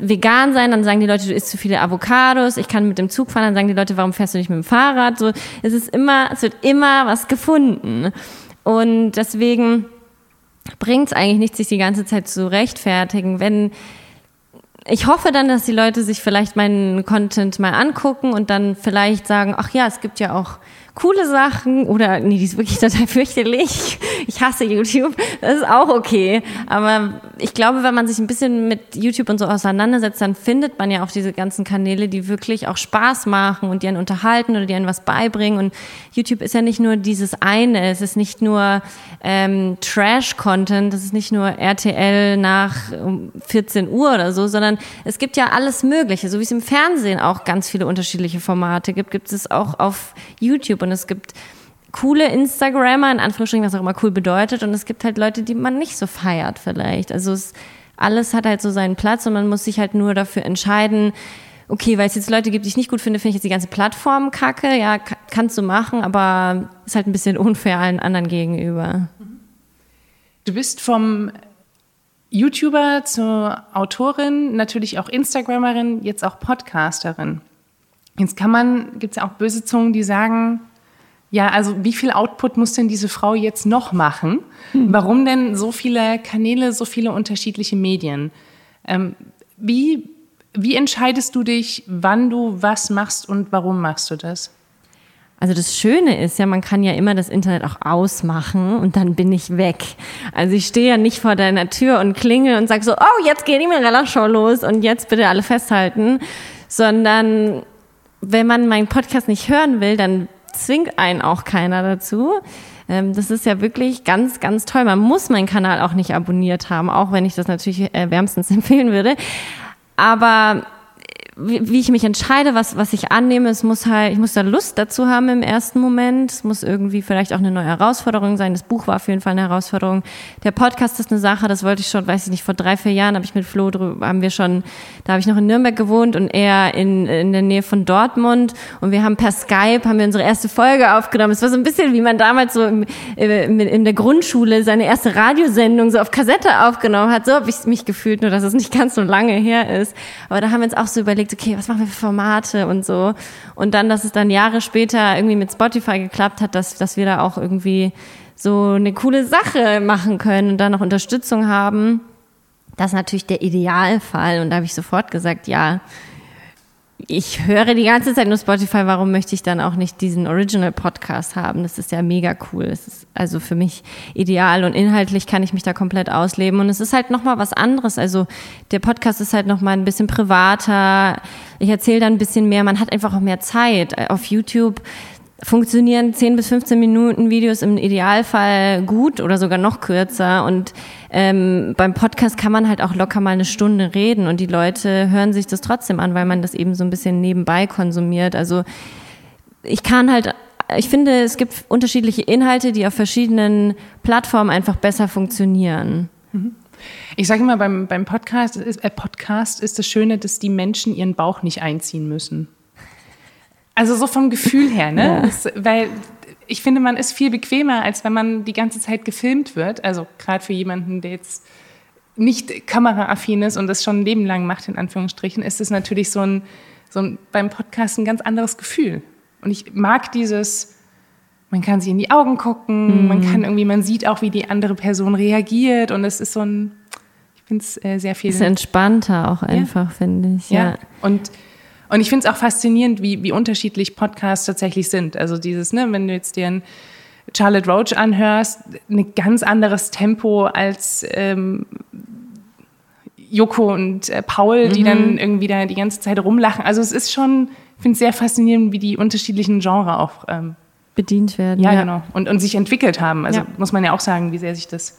vegan sein, dann sagen die Leute, du isst zu viele Avocados. Ich kann mit dem Zug fahren, dann sagen die Leute, warum fährst du nicht mit dem Fahrrad? So, es wird immer was gefunden. Und deswegen bringt's eigentlich nichts, sich die ganze Zeit zu rechtfertigen. Ich hoffe dann, dass die Leute sich vielleicht meinen Content mal angucken und dann vielleicht sagen, ach ja, es gibt ja auch coole Sachen oder nee, die ist wirklich total fürchterlich. Ich hasse YouTube. Das ist auch okay. Aber ich glaube, wenn man sich ein bisschen mit YouTube und so auseinandersetzt, dann findet man ja auch diese ganzen Kanäle, die wirklich auch Spaß machen und die einen unterhalten oder die einen was beibringen. Und YouTube ist ja nicht nur dieses eine. Es ist nicht nur Trash-Content. Es ist nicht nur RTL nach 14 Uhr oder so, sondern es gibt ja alles Mögliche. So wie es im Fernsehen auch ganz viele unterschiedliche Formate gibt, gibt es auch auf YouTube. Und es gibt coole Instagrammer, in Anführungsstrichen, was auch immer cool bedeutet. Und es gibt halt Leute, die man nicht so feiert vielleicht. Also alles hat halt so seinen Platz und man muss sich halt nur dafür entscheiden, okay, weil es jetzt Leute gibt, die ich nicht gut finde, finde ich jetzt die ganze Plattform kacke. Ja, kannst du machen, aber ist halt ein bisschen unfair allen anderen gegenüber. Du bist vom YouTuber zur Autorin, natürlich auch Instagrammerin, jetzt auch Podcasterin. Jetzt gibt es ja auch böse Zungen, die sagen, ja, also wie viel Output muss denn diese Frau jetzt noch machen? Warum denn so viele Kanäle, so viele unterschiedliche Medien? Wie entscheidest du dich, wann du was machst und warum machst du das? Also das Schöne ist ja, man kann ja immer das Internet auch ausmachen und dann bin ich weg. Also ich stehe ja nicht vor deiner Tür und klingel und sage so, oh, jetzt geht die Mirella-Show los und jetzt bitte alle festhalten, sondern... Wenn man meinen Podcast nicht hören will, dann zwingt einen auch keiner dazu. Das ist ja wirklich ganz, ganz toll. Man muss meinen Kanal auch nicht abonniert haben, auch wenn ich das natürlich wärmstens empfehlen würde. Aber wie ich mich entscheide, was ich annehme, ich muss da Lust dazu haben im ersten Moment. Es muss irgendwie vielleicht auch eine neue Herausforderung sein. Das Buch war auf jeden Fall eine Herausforderung. Der Podcast ist eine Sache, das wollte ich schon, weiß ich nicht, vor 3-4 Jahren habe ich mit Flo drüber, da habe ich noch in Nürnberg gewohnt und er in der Nähe von Dortmund und wir haben per Skype, unsere erste Folge aufgenommen. Es war so ein bisschen, wie man damals so in der Grundschule seine erste Radiosendung so auf Kassette aufgenommen hat. So habe ich mich gefühlt, nur dass es nicht ganz so lange her ist. Aber da haben wir uns auch so überlegt, okay, was machen wir für Formate und so. Und dann, dass es dann Jahre später irgendwie mit Spotify geklappt hat, dass wir da auch irgendwie so eine coole Sache machen können und dann noch Unterstützung haben. Das ist natürlich der Idealfall. Und da habe ich sofort gesagt, ja, ich höre die ganze Zeit nur Spotify, warum möchte ich dann auch nicht diesen Original-Podcast haben? Das ist ja mega cool. Das ist also für mich ideal und inhaltlich kann ich mich da komplett ausleben. Und es ist halt nochmal was anderes. Also der Podcast ist halt nochmal ein bisschen privater. Ich erzähle da ein bisschen mehr. Man hat einfach auch mehr Zeit. Auf YouTube funktionieren 10 bis 15 Minuten Videos im Idealfall gut oder sogar noch kürzer. Und beim Podcast kann man halt auch locker mal eine Stunde reden und die Leute hören sich das trotzdem an, weil man das eben so ein bisschen nebenbei konsumiert. Also ich finde, es gibt unterschiedliche Inhalte, die auf verschiedenen Plattformen einfach besser funktionieren. Mhm. Ich sage immer, beim Podcast ist das Schöne, dass die Menschen ihren Bauch nicht einziehen müssen. Also so vom Gefühl her, ne? Ja. Weil ich finde, man ist viel bequemer, als wenn man die ganze Zeit gefilmt wird. Also gerade für jemanden, der jetzt nicht kameraaffin ist und das schon ein Leben lang macht, in Anführungsstrichen, ist es natürlich so ein beim Podcast ein ganz anderes Gefühl. Und ich mag dieses, man kann sich in die Augen gucken, man sieht auch, wie die andere Person reagiert und es ist so ein, ich finde es sehr viel... Es ist entspannter auch einfach, finde ich. Ja. Und ich finde es auch faszinierend, wie unterschiedlich Podcasts tatsächlich sind. Also dieses, ne, wenn du jetzt dir einen Charlotte Roach anhörst, ein ganz anderes Tempo als Joko und Paul, die dann irgendwie da die ganze Zeit rumlachen. Also es ist schon, ich finde es sehr faszinierend, wie die unterschiedlichen Genre auch bedient werden. Ja, genau. Und sich entwickelt haben. Also muss man ja auch sagen, wie sehr sich das...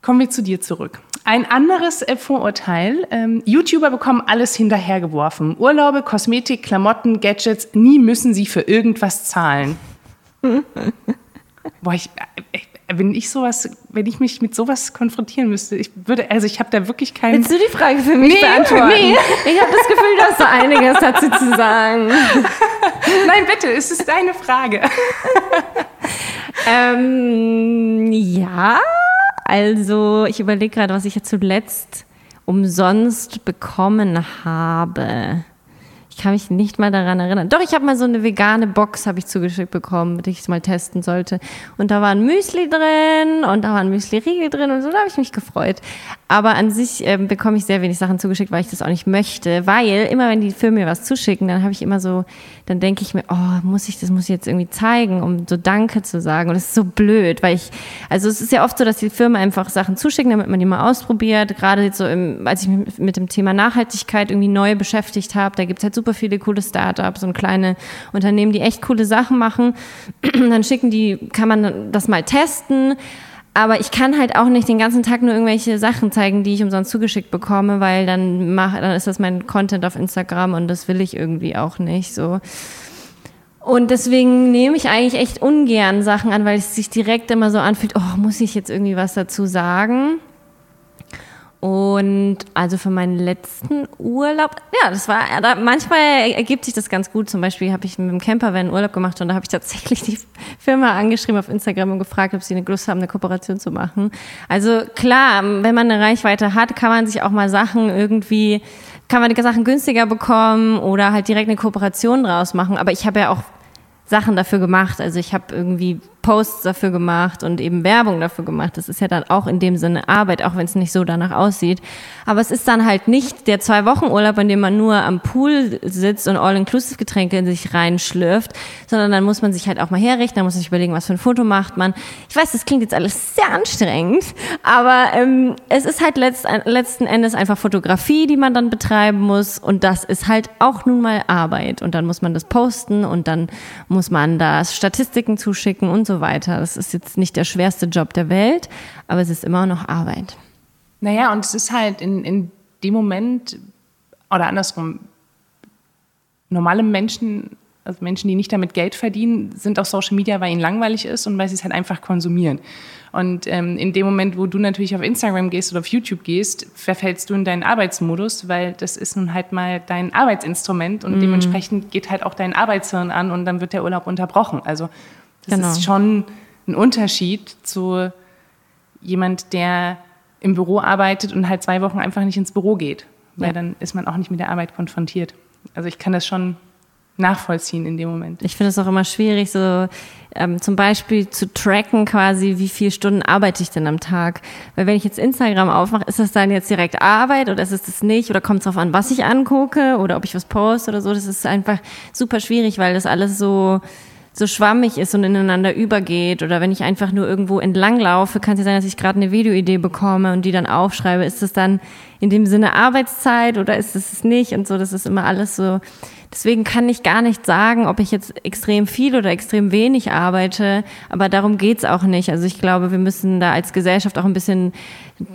Kommen wir zu dir zurück. Ein anderes Vorurteil. YouTuber bekommen alles hinterhergeworfen. Urlaube, Kosmetik, Klamotten, Gadgets. Nie müssen sie für irgendwas zahlen. Boah, wenn ich mich mit sowas konfrontieren müsste, ich habe da wirklich keinen... Willst du die Frage für mich beantworten? Nee, ich habe das Gefühl, du hast so einiges dazu zu sagen. Nein, bitte, es ist deine Frage. Ja, also ich überlege gerade, was ich ja zuletzt umsonst bekommen habe. Ich kann mich nicht mal daran erinnern. Doch, ich habe mal so eine vegane Box habe ich zugeschickt bekommen, die ich es mal testen sollte. Und da war ein Müsli drin und da war ein Müsli-Riegel drin und so, da habe ich mich gefreut. Aber an sich bekomme ich sehr wenig Sachen zugeschickt, weil ich das auch nicht möchte. Weil immer, wenn die Firmen mir was zuschicken, dann habe ich immer so, dann denke ich mir, oh, muss ich jetzt irgendwie zeigen, um so Danke zu sagen. Und das ist so blöd, weil also es ist ja oft so, dass die Firmen einfach Sachen zuschicken, damit man die mal ausprobiert. Gerade jetzt so, als ich mich mit dem Thema Nachhaltigkeit irgendwie neu beschäftigt habe, da gibt es halt super viele coole Startups und kleine Unternehmen, die echt coole Sachen machen. Dann schicken die, kann man das mal testen. Aber ich kann halt auch nicht den ganzen Tag nur irgendwelche Sachen zeigen, die ich umsonst zugeschickt bekomme, weil dann ist das mein Content auf Instagram und das will ich irgendwie auch nicht so. Und deswegen nehme ich eigentlich echt ungern Sachen an, weil es sich direkt immer so anfühlt, oh, muss ich jetzt irgendwie was dazu sagen? Und also für meinen letzten Urlaub, ja, das war, manchmal ergibt sich das ganz gut. Zum Beispiel habe ich mit dem Campervan Urlaub gemacht und da habe ich tatsächlich die Firma angeschrieben auf Instagram und gefragt, ob sie Lust haben, eine Kooperation zu machen. Also klar, wenn man eine Reichweite hat, kann man sich auch mal kann man Sachen günstiger bekommen oder halt direkt eine Kooperation draus machen. Aber ich habe ja auch Sachen dafür gemacht. Also ich habe irgendwie Posts dafür gemacht und eben Werbung dafür gemacht. Das ist ja dann auch in dem Sinne Arbeit, auch wenn es nicht so danach aussieht. Aber es ist dann halt nicht der 2-Wochen-Urlaub, in dem man nur am Pool sitzt und All-Inclusive-Getränke in sich reinschlürft, sondern dann muss man sich halt auch mal herrichten, dann muss man sich überlegen, was für ein Foto macht man. Ich weiß, das klingt jetzt alles sehr anstrengend, aber es ist halt letzten Endes einfach Fotografie, die man dann betreiben muss und das ist halt auch nun mal Arbeit und dann muss man das posten und dann muss man da Statistiken zuschicken und so weiter. Das ist jetzt nicht der schwerste Job der Welt, aber es ist immer noch Arbeit. Naja, und es ist halt in dem Moment, oder andersrum, normale Menschen, also Menschen, die nicht damit Geld verdienen, sind auf Social Media, weil ihnen langweilig ist und weil sie es halt einfach konsumieren. Und in dem Moment, wo du natürlich auf Instagram gehst oder auf YouTube gehst, verfällst du in deinen Arbeitsmodus, weil das ist nun halt mal dein Arbeitsinstrument und dementsprechend geht halt auch dein Arbeitshirn an und dann wird der Urlaub unterbrochen. Also das ist schon ein Unterschied zu jemand, der im Büro arbeitet und halt 2 Wochen einfach nicht ins Büro geht, weil dann ist man auch nicht mit der Arbeit konfrontiert. Also ich kann das schon nachvollziehen in dem Moment. Ich finde es auch immer schwierig, so zum Beispiel zu tracken quasi, wie viele Stunden arbeite ich denn am Tag? Weil wenn ich jetzt Instagram aufmache, ist das dann jetzt direkt Arbeit oder ist es das nicht? Oder kommt es darauf an, was ich angucke oder ob ich was poste oder so? Das ist einfach super schwierig, weil das alles so schwammig ist und ineinander übergeht oder wenn ich einfach nur irgendwo entlang laufe, kann es ja sein, dass ich gerade eine Videoidee bekomme und die dann aufschreibe. Ist das dann in dem Sinne Arbeitszeit oder ist es nicht? Und so, das ist immer alles so. Deswegen kann ich gar nicht sagen, ob ich jetzt extrem viel oder extrem wenig arbeite, aber darum geht's auch nicht. Also ich glaube, wir müssen da als Gesellschaft auch ein bisschen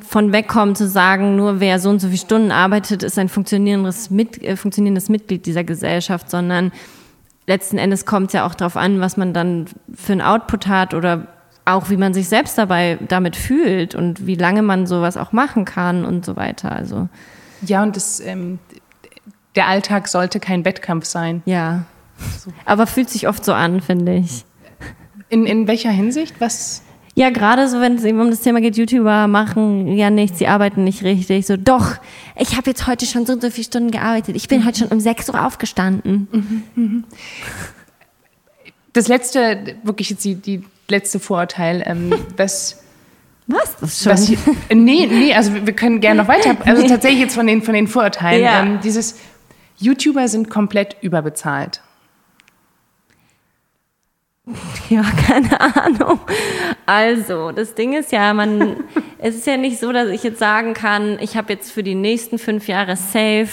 von wegkommen, zu sagen, nur wer so und so viele Stunden arbeitet, ist ein funktionierendes Mitglied dieser Gesellschaft, sondern letzten Endes kommt es ja auch darauf an, was man dann für einen Output hat oder auch wie man sich selbst damit fühlt und wie lange man sowas auch machen kann und so weiter. Also ja, und der Alltag sollte kein Wettkampf sein. Ja, aber fühlt sich oft so an, finde ich. In welcher Hinsicht? Was? Ja, gerade so, wenn es eben um das Thema geht, YouTuber machen ja nichts, sie arbeiten nicht richtig. So, doch, ich habe jetzt heute schon so und so viele Stunden gearbeitet. Ich bin heute schon um 6 Uhr aufgestanden. Das letzte, wirklich jetzt die letzte Vorurteil, das... Was? Das schon? Nee, also wir können gerne noch weiter... Also tatsächlich jetzt von den Vorurteilen. Ja. Dieses YouTuber sind komplett überbezahlt. Ja, keine Ahnung. Also, das Ding ist ja, es ist ja nicht so, dass ich jetzt sagen kann, ich habe jetzt für die nächsten 5 Jahre safe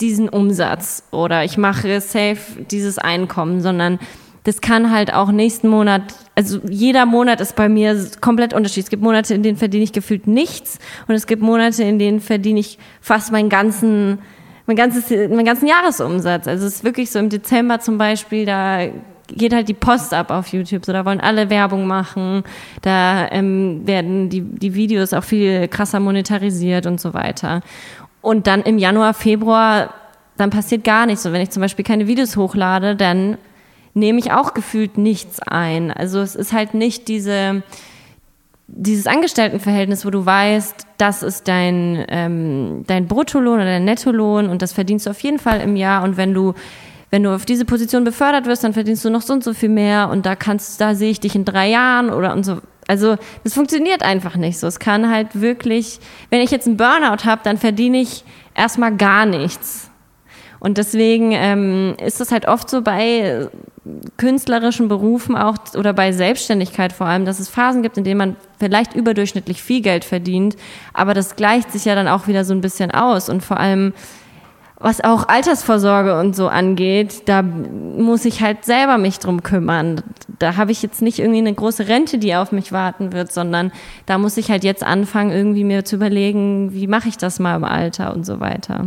diesen Umsatz oder ich mache safe dieses Einkommen, sondern das kann halt auch nächsten Monat, also jeder Monat ist bei mir komplett unterschiedlich. Es gibt Monate, in denen verdiene ich gefühlt nichts und es gibt Monate, in denen verdiene ich fast meinen ganzen Jahresumsatz. Also es ist wirklich so im Dezember zum Beispiel, da geht halt die Post ab auf YouTube, so da wollen alle Werbung machen, da werden die Videos auch viel krasser monetarisiert und so weiter. Und dann im Januar, Februar, dann passiert gar nichts. Und wenn ich zum Beispiel keine Videos hochlade, dann nehme ich auch gefühlt nichts ein. Also es ist halt nicht dieses Angestelltenverhältnis, wo du weißt, das ist dein Bruttolohn oder dein Nettolohn und das verdienst du auf jeden Fall im Jahr. Und wenn du auf diese Position befördert wirst, dann verdienst du noch so und so viel mehr und da sehe ich dich in 3 Jahren oder und so. Also das funktioniert einfach nicht so. Es kann halt wirklich, wenn ich jetzt einen Burnout habe, dann verdiene ich erstmal gar nichts. Und deswegen ist es halt oft so bei künstlerischen Berufen auch oder bei Selbstständigkeit vor allem, dass es Phasen gibt, in denen man vielleicht überdurchschnittlich viel Geld verdient, aber das gleicht sich ja dann auch wieder so ein bisschen aus. Und vor allem, was auch Altersvorsorge und so angeht, da muss ich halt selber mich drum kümmern. Da habe ich jetzt nicht irgendwie eine große Rente, die auf mich warten wird, sondern da muss ich halt jetzt anfangen, irgendwie mir zu überlegen, wie mache ich das mal im Alter und so weiter.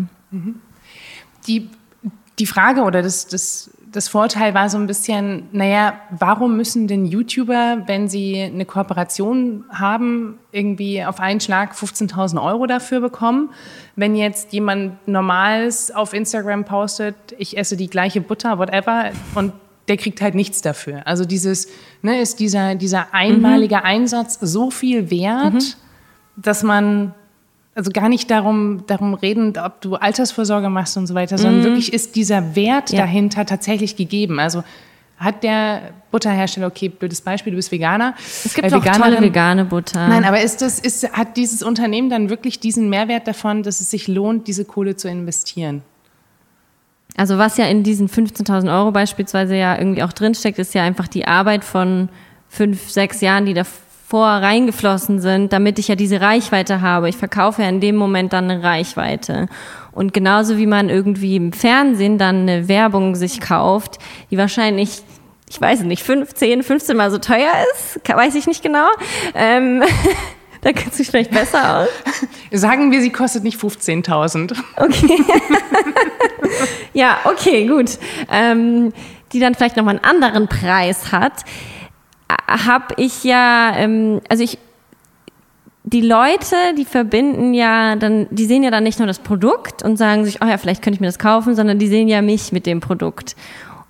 Die Frage oder das Vorteil war so ein bisschen, naja, warum müssen denn YouTuber, wenn sie eine Kooperation haben, irgendwie auf einen Schlag 15.000 € dafür bekommen? Wenn jetzt jemand Normales auf Instagram postet, ich esse die gleiche Butter, whatever, und der kriegt halt nichts dafür. Also ist dieser einmalige Einsatz so viel wert, dass man... Also gar nicht darum reden, ob du Altersvorsorge machst und so weiter, sondern wirklich ist dieser Wert dahinter tatsächlich gegeben. Also hat der Butterhersteller, okay, blödes Beispiel, du bist Veganer. Es gibt auch tolle vegane Butter. Nein, aber hat dieses Unternehmen dann wirklich diesen Mehrwert davon, dass es sich lohnt, diese Kohle zu investieren? Also was ja in diesen 15.000 € beispielsweise ja irgendwie auch drinsteckt, ist ja einfach die Arbeit von 5, 6 Jahren, die da reingeflossen sind, damit ich ja diese Reichweite habe. Ich verkaufe ja in dem Moment dann eine Reichweite. Und genauso wie man irgendwie im Fernsehen dann eine Werbung sich kauft, die wahrscheinlich, ich weiß nicht, 15 Mal so teuer ist, weiß ich nicht genau. Da kennst du dich vielleicht besser aus. Sagen wir, sie kostet nicht 15.000. Okay. Ja, okay, gut. Die dann vielleicht nochmal einen anderen Preis hat. Habe ich ja, die Leute, die verbinden ja dann, die sehen ja dann nicht nur das Produkt und sagen sich, oh ja, vielleicht könnte ich mir das kaufen, sondern die sehen ja mich mit dem Produkt.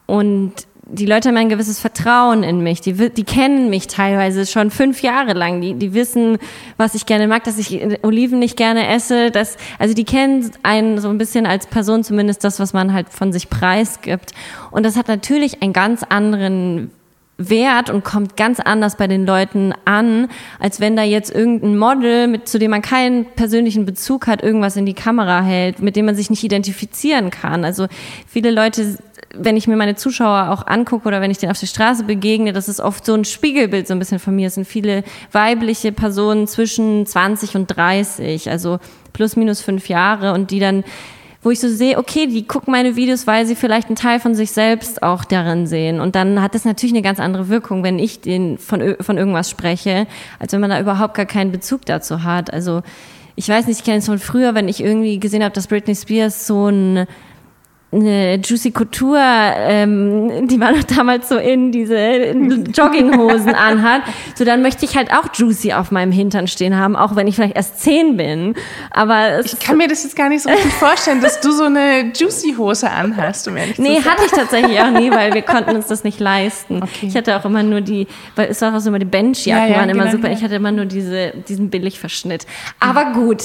Und die Leute haben ein gewisses Vertrauen in mich. Die kennen mich teilweise schon 5 Jahre lang. Die wissen, was ich gerne mag, dass ich Oliven nicht gerne esse. Also die kennen einen so ein bisschen als Person, zumindest das, was man halt von sich preisgibt. Und das hat natürlich einen ganz anderen Wert und kommt ganz anders bei den Leuten an, als wenn da jetzt irgendein Model, zu dem man keinen persönlichen Bezug hat, irgendwas in die Kamera hält, mit dem man sich nicht identifizieren kann. Also viele Leute, wenn ich mir meine Zuschauer auch angucke oder wenn ich denen auf der Straße begegne, das ist oft so ein Spiegelbild so ein bisschen von mir. Es sind viele weibliche Personen zwischen 20 und 30, also plus minus 5 Jahre und die dann, wo ich so sehe, okay, die gucken meine Videos, weil sie vielleicht einen Teil von sich selbst auch darin sehen. Und dann hat das natürlich eine ganz andere Wirkung, wenn ich denen von irgendwas spreche, als wenn man da überhaupt gar keinen Bezug dazu hat. Also ich weiß nicht, ich kenne es von früher, wenn ich irgendwie gesehen habe, dass Britney Spears so eine Juicy Couture, die war noch damals so in diese Jogginghosen anhat, so dann möchte ich halt auch Juicy auf meinem Hintern stehen haben, auch wenn ich vielleicht erst 10 bin. Aber ich kann mir das jetzt gar nicht so richtig vorstellen, dass du so eine Juicy-Hose anhast, um ehrlich zu sein. Nee, hatte ich tatsächlich auch nie, weil wir konnten uns das nicht leisten. Okay. Ich hatte auch immer nur weil es war auch so immer die Benchjacken, waren immer genau, super. Ja. Ich hatte immer nur diesen Billigverschnitt. Aber gut.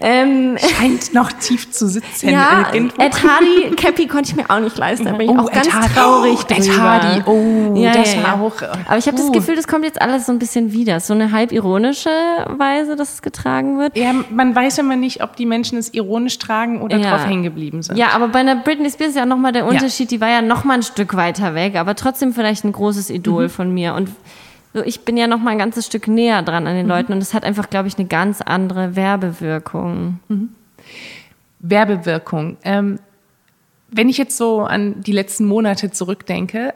Scheint noch tief zu sitzen. Ja, Ed Hardy Happy konnte ich mir auch nicht leisten, da bin ich auch ganz traurig drüber. Hardy, auch. Aber ich habe das Gefühl, das kommt jetzt alles so ein bisschen wieder, so eine halb ironische Weise, dass es getragen wird. Ja, man weiß immer nicht, ob die Menschen es ironisch tragen oder drauf hängen geblieben sind. Ja, aber bei einer Britney Spears ist ja nochmal der Unterschied, die war ja nochmal ein Stück weiter weg, aber trotzdem vielleicht ein großes Idol von mir und so, ich bin ja nochmal ein ganzes Stück näher dran an den Leuten und das hat einfach, glaube ich, eine ganz andere Werbewirkung. Werbewirkung, wenn ich jetzt so an die letzten Monate zurückdenke,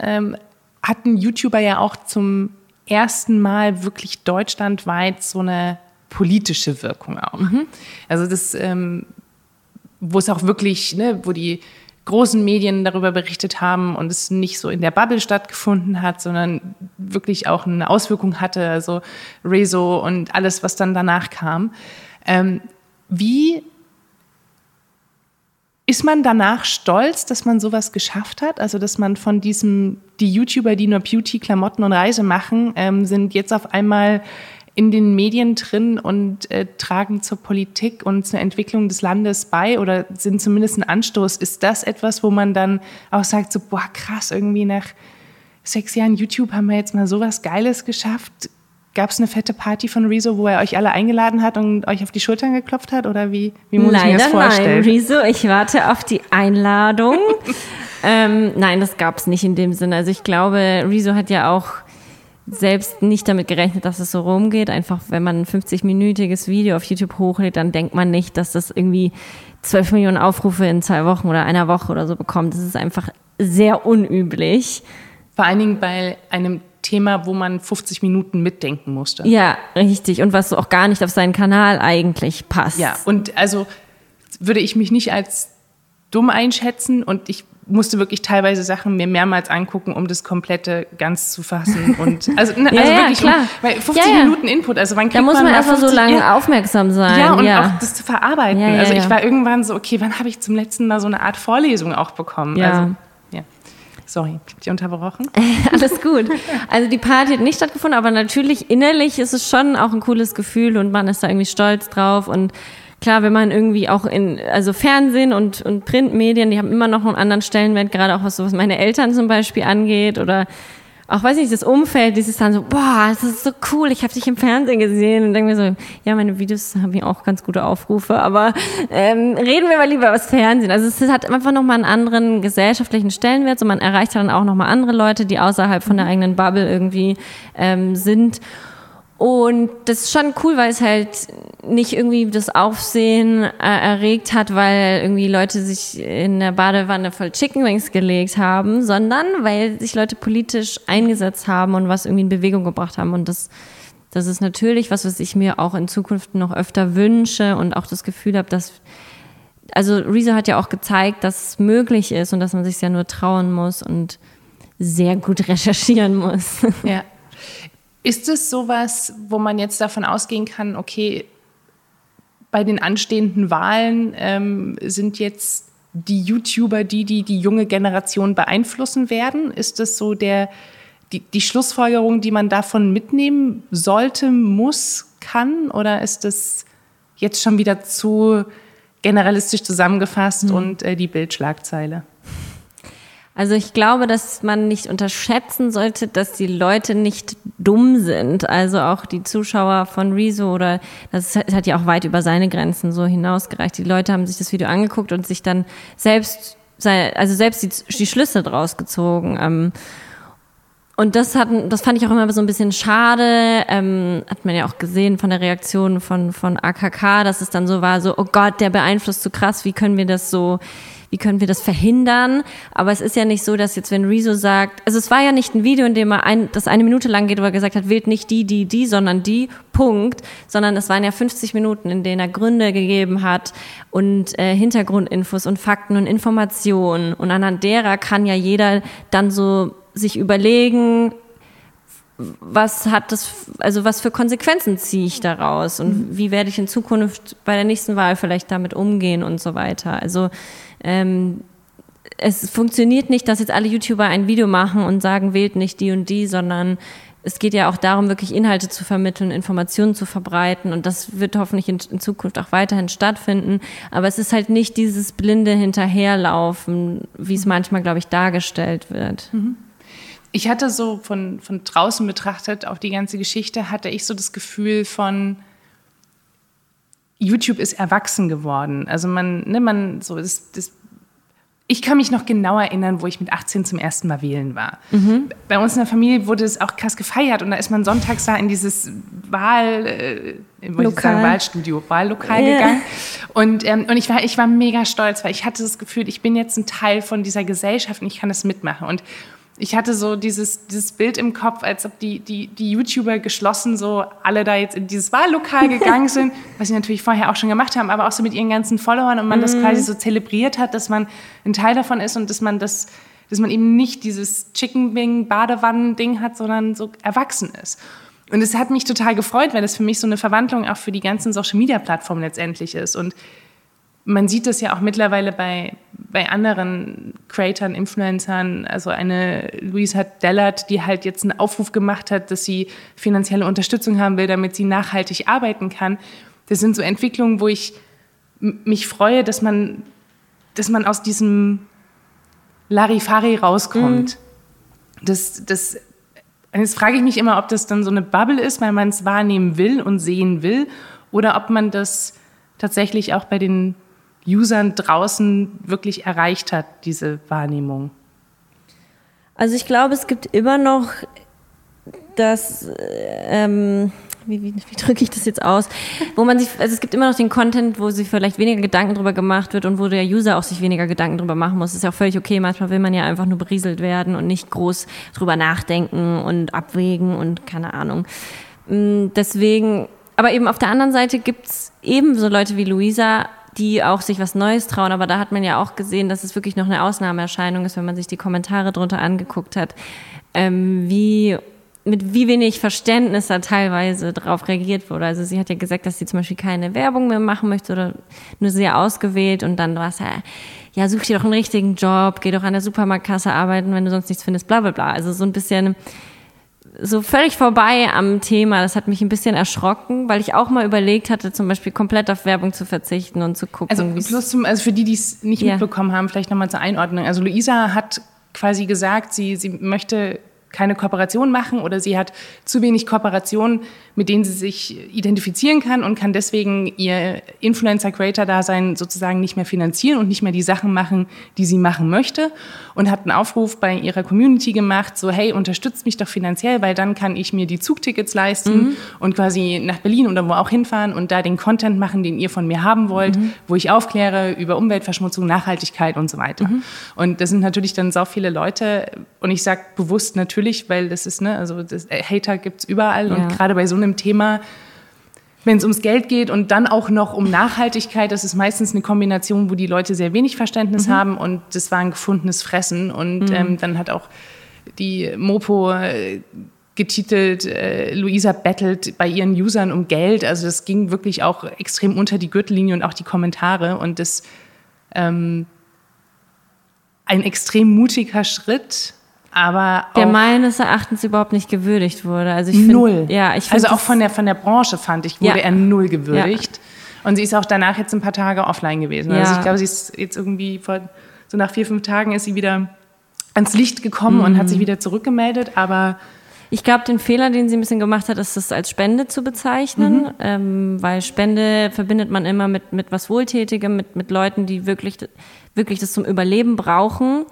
hatten YouTuber ja auch zum ersten Mal wirklich deutschlandweit so eine politische Wirkung auch. Also das, wo es auch wirklich, wo die großen Medien darüber berichtet haben und es nicht so in der Bubble stattgefunden hat, sondern wirklich auch eine Auswirkung hatte, also Rezo und alles, was dann danach kam. Wie Ist man danach stolz, dass man sowas geschafft hat? Also dass man von diesem, die YouTuber, die nur Beauty, Klamotten und Reise machen, sind jetzt auf einmal in den Medien drin und tragen zur Politik und zur Entwicklung des Landes bei oder sind zumindest ein Anstoß. Ist das etwas, wo man dann auch sagt, so boah krass, irgendwie nach 6 Jahren YouTube haben wir jetzt mal sowas Geiles geschafft? Gab es eine fette Party von Rezo, wo er euch alle eingeladen hat und euch auf die Schultern geklopft hat? Oder wie muss ich mir das vorstellen? Nein, Rezo, ich warte auf die Einladung. Nein, das gab es nicht in dem Sinne. Also ich glaube, Rezo hat ja auch selbst nicht damit gerechnet, dass es so rumgeht. Einfach, wenn man ein 50-minütiges Video auf YouTube hochlädt, dann denkt man nicht, dass das irgendwie 12 Millionen Aufrufe in 2 Wochen oder einer Woche oder so bekommt. Das ist einfach sehr unüblich. Vor allen Dingen bei einem Thema, wo man 50 Minuten mitdenken musste. Ja, richtig. Und was so auch gar nicht auf seinen Kanal eigentlich passt. Ja, und also würde ich mich nicht als dumm einschätzen und ich musste wirklich teilweise Sachen mir mehrmals angucken, um das komplette ganz zu fassen. Und also wirklich, klar. Weil 50 Minuten Input, also wann kriegt man da muss man einfach so lange aufmerksam sein. Ja, und auch das zu verarbeiten. Ja, also ich war irgendwann so, okay, wann habe ich zum letzten Mal so eine Art Vorlesung auch bekommen? Ja. Also, sorry, ich hab dich unterbrochen. Alles gut. Also die Party hat nicht stattgefunden, aber natürlich innerlich ist es schon auch ein cooles Gefühl und man ist da irgendwie stolz drauf und klar, wenn man irgendwie auch in, also Fernsehen und Printmedien, die haben immer noch einen anderen Stellenwert, gerade auch was meine Eltern zum Beispiel angeht oder auch, weiß nicht, das Umfeld, dieses dann so, boah, das ist so cool, ich habe dich im Fernsehen gesehen und denke mir so, ja, meine Videos haben ja auch ganz gute Aufrufe, aber reden wir mal lieber über das Fernsehen. Also es hat einfach nochmal einen anderen gesellschaftlichen Stellenwert, so man erreicht dann auch nochmal andere Leute, die außerhalb von der eigenen Bubble irgendwie sind. Und das ist schon cool, weil es halt nicht irgendwie das Aufsehen erregt hat, weil irgendwie Leute sich in der Badewanne voll Chicken Wings gelegt haben, sondern weil sich Leute politisch eingesetzt haben und was irgendwie in Bewegung gebracht haben. Und das ist natürlich was ich mir auch in Zukunft noch öfter wünsche und auch das Gefühl habe, dass, also Rezo hat ja auch gezeigt, dass es möglich ist und dass man sich ja nur trauen muss und sehr gut recherchieren muss. Ja. Ist es sowas, wo man jetzt davon ausgehen kann, okay, bei den anstehenden Wahlen sind jetzt die YouTuber die junge Generation beeinflussen werden? Ist das so die Schlussfolgerung, die man davon mitnehmen sollte, muss, kann? Oder ist das jetzt schon wieder zu generalistisch zusammengefasst und die Bildschlagzeile? Also ich glaube, dass man nicht unterschätzen sollte, dass die Leute nicht dumm sind. Also auch die Zuschauer von Rezo oder das hat ja auch weit über seine Grenzen so hinausgereicht. Die Leute haben sich das Video angeguckt und sich dann selbst die Schlüsse draus gezogen. Und das fand ich auch immer so ein bisschen schade, hat man ja auch gesehen von der Reaktion von AKK, dass es dann so war, so, oh Gott, der beeinflusst so krass, wie können wir das verhindern? Aber es ist ja nicht so, dass jetzt, wenn Rezo sagt, also es war ja nicht ein Video, in dem er das 1 Minute lang geht, wo er gesagt hat, wählt nicht die, sondern die, Punkt. Sondern es waren ja 50 Minuten, in denen er Gründe gegeben hat und Hintergrundinfos und Fakten und Informationen. Und anhand derer kann ja jeder dann so sich überlegen, was für Konsequenzen ziehe ich daraus und wie werde ich in Zukunft bei der nächsten Wahl vielleicht damit umgehen und so weiter. Also es funktioniert nicht, dass jetzt alle YouTuber ein Video machen und sagen, wählt nicht die und die, sondern es geht ja auch darum, wirklich Inhalte zu vermitteln, Informationen zu verbreiten und das wird hoffentlich in Zukunft auch weiterhin stattfinden. Aber es ist halt nicht dieses blinde Hinterherlaufen, wie es manchmal, glaube ich, dargestellt wird. Mhm. Ich hatte so von draußen betrachtet, auf die ganze Geschichte, hatte ich so das Gefühl von, YouTube ist erwachsen geworden. Also ich kann mich noch genau erinnern, wo ich mit 18 zum ersten Mal wählen war. Mhm. Bei uns in der Familie wurde es auch krass gefeiert und da ist man sonntags da in dieses Wahllokal gegangen. Und ich war mega stolz, weil ich hatte das Gefühl, ich bin jetzt ein Teil von dieser Gesellschaft und ich kann das mitmachen. Und ich hatte so dieses Bild im Kopf, als ob die YouTuber geschlossen so alle da jetzt in dieses Wahllokal gegangen sind, was sie natürlich vorher auch schon gemacht haben, aber auch so mit ihren ganzen Followern und man das quasi so zelebriert hat, dass man ein Teil davon ist und dass man eben nicht dieses Chicken-Wing-Badewannen-Ding hat, sondern so erwachsen ist. Und es hat mich total gefreut, weil das für mich so eine Verwandlung auch für die ganzen Social-Media-Plattformen letztendlich ist. Und man sieht das ja auch mittlerweile bei bei anderen Creatern, Influencern, also eine Louisa Dellert, die halt jetzt einen Aufruf gemacht hat, dass sie finanzielle Unterstützung haben will, damit sie nachhaltig arbeiten kann. Das sind so Entwicklungen, wo ich mich freue, dass man aus diesem Larifari rauskommt. Mhm. Jetzt frage ich mich immer, ob das dann so eine Bubble ist, weil man es wahrnehmen will und sehen will, oder ob man das tatsächlich auch bei den Usern draußen wirklich erreicht hat, diese Wahrnehmung. Also ich glaube, es gibt immer noch das, wie drücke ich das jetzt aus? Es gibt immer noch den Content, wo sich vielleicht weniger Gedanken drüber gemacht wird und wo der User auch sich weniger Gedanken drüber machen muss. Das ist ja auch völlig okay. Manchmal will man ja einfach nur berieselt werden und nicht groß drüber nachdenken und abwägen und keine Ahnung. Deswegen, aber eben auf der anderen Seite gibt's ebenso Leute wie Louisa, die auch sich was Neues trauen. Aber da hat man ja auch gesehen, dass es wirklich noch eine Ausnahmeerscheinung ist, wenn man sich die Kommentare drunter angeguckt hat, wie wenig Verständnis da teilweise drauf reagiert wurde. Also sie hat ja gesagt, dass sie zum Beispiel keine Werbung mehr machen möchte oder nur sehr ausgewählt. Und dann war es ja, such dir doch einen richtigen Job, geh doch an der Supermarktkasse arbeiten, wenn du sonst nichts findest, bla bla bla. Also so ein bisschen so völlig vorbei am Thema. Das hat mich ein bisschen erschrocken, weil ich auch mal überlegt hatte, zum Beispiel komplett auf Werbung zu verzichten und zu gucken. Also für die, die es nicht mitbekommen haben, vielleicht nochmal zur Einordnung. Also Louisa hat quasi gesagt, sie möchte keine Kooperation machen oder sie hat zu wenig Kooperationen, mit denen sie sich identifizieren kann und kann deswegen ihr Influencer-Creator-Dasein sozusagen nicht mehr finanzieren und nicht mehr die Sachen machen, die sie machen möchte, und hat einen Aufruf bei ihrer Community gemacht, so hey, unterstützt mich doch finanziell, weil dann kann ich mir die Zugtickets leisten und quasi nach Berlin oder wo auch hinfahren und da den Content machen, den ihr von mir haben wollt, wo ich aufkläre über Umweltverschmutzung, Nachhaltigkeit und so weiter. Und das sind natürlich dann so viele Leute, und ich sage bewusst natürlich, weil das ist, Hater gibt's überall, und gerade bei so einem Thema, wenn es ums Geld geht und dann auch noch um Nachhaltigkeit, das ist meistens eine Kombination, wo die Leute sehr wenig Verständnis haben, und das war ein gefundenes Fressen. Und dann hat auch die Mopo getitelt, Louisa bettelt bei ihren Usern um Geld, also das ging wirklich auch extrem unter die Gürtellinie und auch die Kommentare, und das ein extrem mutiger Schritt, aber der meines Erachtens überhaupt nicht gewürdigt wurde. Also ich null. Ich find, also auch von der Branche fand ich, wurde er null gewürdigt. Ja. Und sie ist auch danach jetzt ein paar Tage offline gewesen. Ja. Also ich glaube, sie ist jetzt irgendwie nach 4-5 Tagen ist sie wieder ans Licht gekommen und hat sich wieder zurückgemeldet. Aber ich glaube, den Fehler, den sie ein bisschen gemacht hat, ist, das als Spende zu bezeichnen, weil Spende verbindet man immer mit was Wohltätigem, mit Leuten, die wirklich das zum Überleben brauchen.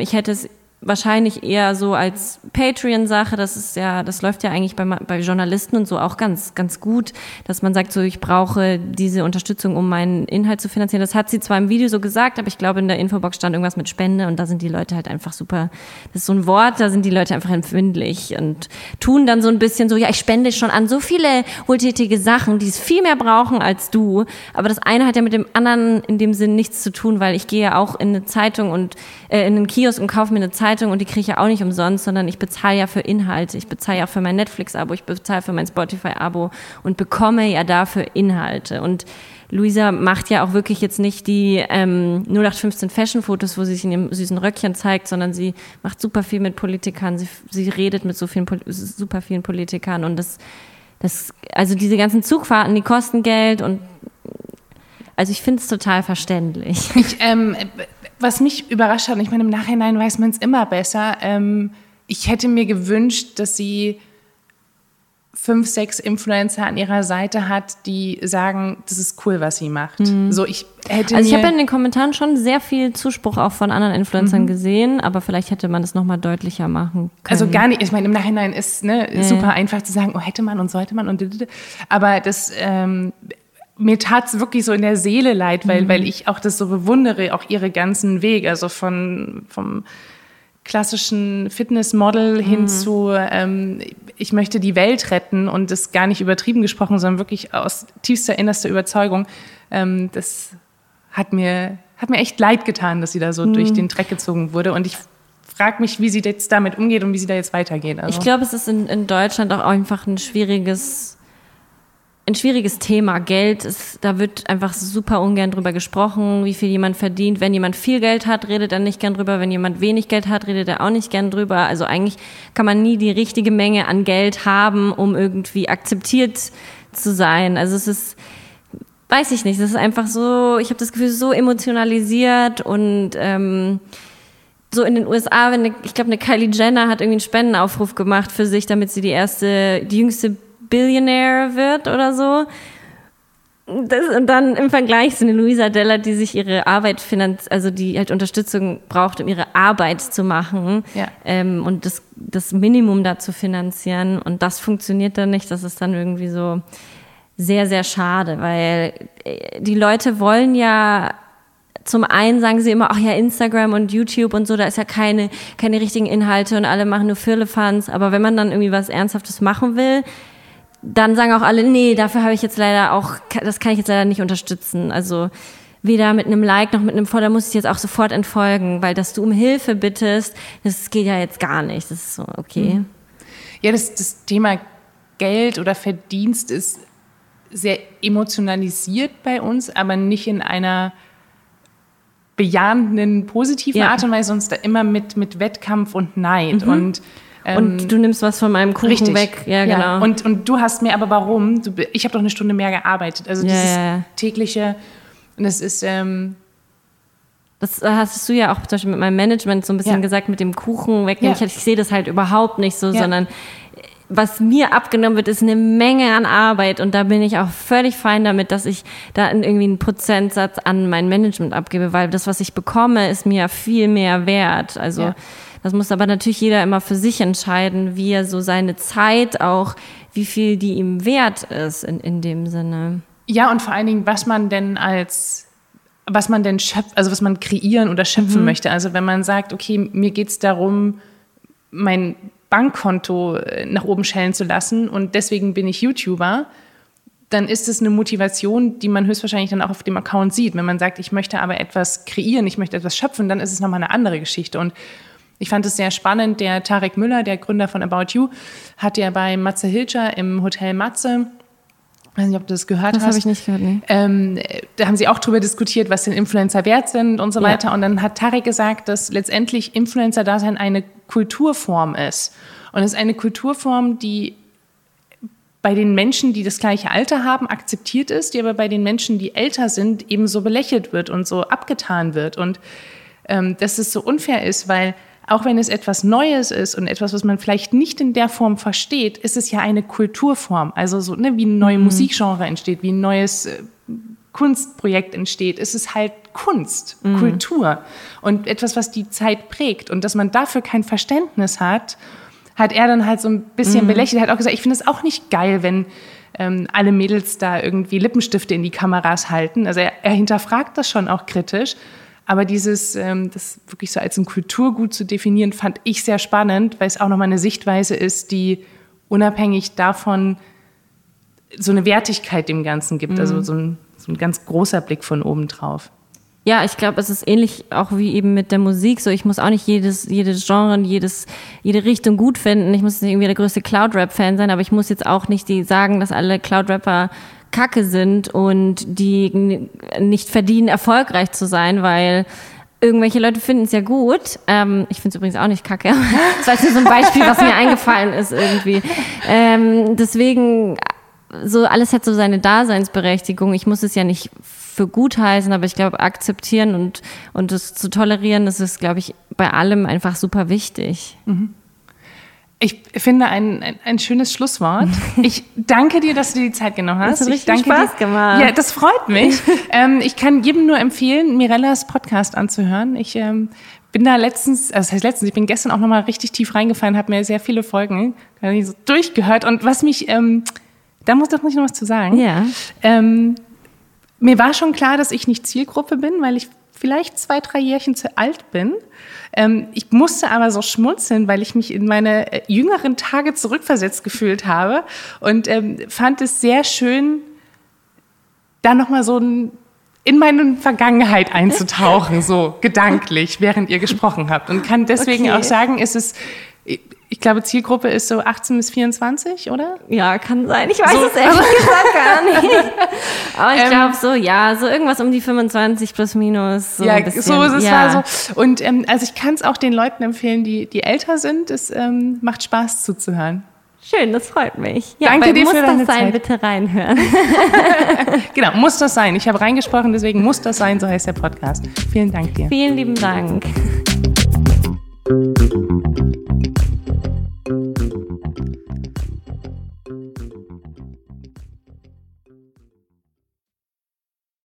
Ich hätte es wahrscheinlich eher so als Patreon-Sache, das läuft ja eigentlich bei Journalisten und so auch ganz, ganz gut, dass man sagt, so ich brauche diese Unterstützung, um meinen Inhalt zu finanzieren. Das hat sie zwar im Video so gesagt, aber ich glaube, in der Infobox stand irgendwas mit Spende, und da sind die Leute halt einfach super, das ist so ein Wort, da sind die Leute einfach empfindlich und tun dann so ein bisschen so, ja, ich spende schon an so viele wohltätige Sachen, die es viel mehr brauchen als du, aber das eine hat ja mit dem anderen in dem Sinn nichts zu tun, weil ich gehe ja auch in eine Zeitung und in einen Kiosk und kaufe mir eine Zeitung, und die kriege ich ja auch nicht umsonst, sondern ich bezahle ja für Inhalte, ich bezahle ja auch für mein Netflix-Abo, ich bezahle für mein Spotify-Abo und bekomme ja dafür Inhalte. Und Louisa macht ja auch wirklich jetzt nicht die 0815 Fashion-Fotos, wo sie sich in ihrem süßen Röckchen zeigt, sondern sie macht super viel mit Politikern, sie redet mit super vielen Politikern, und das, also diese ganzen Zugfahrten, die kosten Geld, und also ich finde es total verständlich. Was mich überrascht hat, und ich meine, im Nachhinein weiß man es immer besser, ich hätte mir gewünscht, dass sie 5-6 Influencer an ihrer Seite hat, die sagen, das ist cool, was sie macht. Ich habe in den Kommentaren schon sehr viel Zuspruch auch von anderen Influencern gesehen, aber vielleicht hätte man das nochmal deutlicher machen können. Also gar nicht, ich meine, im Nachhinein ist super einfach zu sagen, oh, hätte man und sollte man und aber das... Mir tat es wirklich so in der Seele leid, weil ich auch das so bewundere, auch ihre ganzen Weg, also vom klassischen Fitnessmodel hin zu ich möchte die Welt retten, und das gar nicht übertrieben gesprochen, sondern wirklich aus tiefster, innerster Überzeugung. Das hat mir echt leid getan, dass sie da so durch den Dreck gezogen wurde, und ich frage mich, wie sie jetzt damit umgeht und wie sie da jetzt weitergeht. Also. Ich glaube, es ist in Deutschland auch einfach ein schwieriges ein schwieriges Thema. Geld ist, da wird einfach super ungern drüber gesprochen, wie viel jemand verdient. Wenn jemand viel Geld hat, redet er nicht gern drüber. Wenn jemand wenig Geld hat, redet er auch nicht gern drüber. Also eigentlich kann man nie die richtige Menge an Geld haben, um irgendwie akzeptiert zu sein. Also es ist, weiß ich nicht, es ist einfach so, ich habe das Gefühl, so emotionalisiert und so in den USA, wenn eine Kylie Jenner hat irgendwie einen Spendenaufruf gemacht für sich, damit sie die jüngste Billionaire wird oder so. Und dann im Vergleich so eine Louisa Dellert, die sich ihre Arbeit die halt Unterstützung braucht, um ihre Arbeit zu machen, ja. Und das Minimum da zu finanzieren. Und das funktioniert dann nicht. Das ist dann irgendwie so sehr, sehr schade, weil die Leute wollen ja, zum einen sagen sie immer, ach ja, Instagram und YouTube und so, da ist ja keine richtigen Inhalte und alle machen nur Firlefanz. Aber wenn man dann irgendwie was Ernsthaftes machen will, dann sagen auch alle, nee, dafür habe ich jetzt leider auch, das kann ich jetzt leider nicht unterstützen. Also weder mit einem Like noch mit einem Follow, da muss ich jetzt auch sofort entfolgen, weil dass du um Hilfe bittest, das geht ja jetzt gar nicht. Das ist so, okay. Ja, das Thema Geld oder Verdienst ist sehr emotionalisiert bei uns, aber nicht in einer bejahenden, positiven Art und Weise, sonst da immer mit Wettkampf und Neid und du nimmst was von meinem Kuchen weg. Ja, ja, genau. Und du hast mir, aber warum? Ich habe doch eine Stunde mehr gearbeitet. Also dieses tägliche, und das ist... das hast du ja auch zum Beispiel mit meinem Management so ein bisschen gesagt, mit dem Kuchen wegnehmen. Ja. Ich sehe das halt überhaupt nicht so, sondern was mir abgenommen wird, ist eine Menge an Arbeit. Und da bin ich auch völlig fein damit, dass ich da irgendwie einen Prozentsatz an mein Management abgebe, weil das, was ich bekomme, ist mir viel mehr wert. Also... Ja. Das muss aber natürlich jeder immer für sich entscheiden, wie er so seine Zeit auch, wie viel die ihm wert ist in dem Sinne. Ja, und vor allen Dingen, was man kreieren oder schöpfen möchte. Also wenn man sagt, okay, mir geht's darum, mein Bankkonto nach oben schellen zu lassen und deswegen bin ich YouTuber, dann ist es eine Motivation, die man höchstwahrscheinlich dann auch auf dem Account sieht. Wenn man sagt, ich möchte aber etwas kreieren, ich möchte etwas schöpfen, dann ist es nochmal eine andere Geschichte. Und ich fand es sehr spannend, der Tarek Müller, der Gründer von About You, hat ja bei Matze Hiltscher im Hotel Matze, ich weiß nicht, ob du das gehört hast. Das habe ich nicht gehört, nee. Da haben sie auch drüber diskutiert, was denn Influencer wert sind und so weiter. Und dann hat Tarek gesagt, dass letztendlich Influencer-Dasein eine Kulturform ist. Und es ist eine Kulturform, die bei den Menschen, die das gleiche Alter haben, akzeptiert ist, die aber bei den Menschen, die älter sind, eben so belächelt wird und so abgetan wird. Und dass es so unfair ist, weil... Auch wenn es etwas Neues ist und etwas, was man vielleicht nicht in der Form versteht, ist es ja eine Kulturform. Also so, ne, wie ein neues Musikgenre entsteht, wie ein neues Kunstprojekt entsteht, ist es halt Kunst, Kultur und etwas, was die Zeit prägt. Und dass man dafür kein Verständnis hat, hat er dann halt so ein bisschen belächelt. Er hat auch gesagt, ich finde es auch nicht geil, wenn alle Mädels da irgendwie Lippenstifte in die Kameras halten. Also er hinterfragt das schon auch kritisch. Aber dieses, das wirklich so als ein Kulturgut zu definieren, fand ich sehr spannend, weil es auch nochmal eine Sichtweise ist, die unabhängig davon so eine Wertigkeit dem Ganzen gibt. Also so ein ganz großer Blick von oben drauf. Ja, ich glaube, es ist ähnlich auch wie eben mit der Musik. So, ich muss auch nicht jedes Genre und jede Richtung gut finden. Ich muss nicht irgendwie der größte Cloud-Rap-Fan sein, aber ich muss jetzt auch nicht sagen, dass alle Cloud-Rapper Kacke sind und die nicht verdienen, erfolgreich zu sein, weil irgendwelche Leute finden es ja gut. Ich finde es übrigens auch nicht kacke. Das war jetzt so ein Beispiel, was mir eingefallen ist irgendwie. Deswegen, so alles hat so seine Daseinsberechtigung. Ich muss es ja nicht für gut heißen, aber ich glaube, akzeptieren und es zu tolerieren, das ist, glaube ich, bei allem einfach super wichtig. Mhm. Ich finde ein schönes Schlusswort. Ich danke dir, dass du dir die Zeit genommen hast. Das hat richtig Spaß gemacht. Ja, das freut mich. Ich kann jedem nur empfehlen, Mirellas Podcast anzuhören. Ich bin da ich bin gestern auch nochmal richtig tief reingefallen, habe mir sehr viele Folgen so durchgehört. Und was mich, da muss ich noch was zu sagen. Ja. Mir war schon klar, dass ich nicht Zielgruppe bin, weil ich vielleicht 2-3 Jährchen zu alt bin. Ich musste aber so schmunzeln, weil ich mich in meine jüngeren Tage zurückversetzt gefühlt habe und fand es sehr schön, da nochmal so in meine Vergangenheit einzutauchen, so gedanklich, während ihr gesprochen habt. Und kann deswegen auch sagen, es ist... Ich ich glaube, Zielgruppe ist so 18 bis 24, oder? Ja, kann sein. Ich weiß so, es ehrlich gesagt gar nicht. Aber ich glaube so, ja, so irgendwas um die 25 plus minus. So ja, ein bisschen. So ist es ja. War so. Und also ich kann es auch den Leuten empfehlen, die älter sind. Es macht Spaß zuzuhören. Schön, das freut mich. Ja, danke dir für deine Zeit. Muss das sein, bitte reinhören. Genau, muss das sein. Ich habe reingesprochen, deswegen muss das sein, so heißt der Podcast. Vielen Dank dir. Vielen lieben Dank.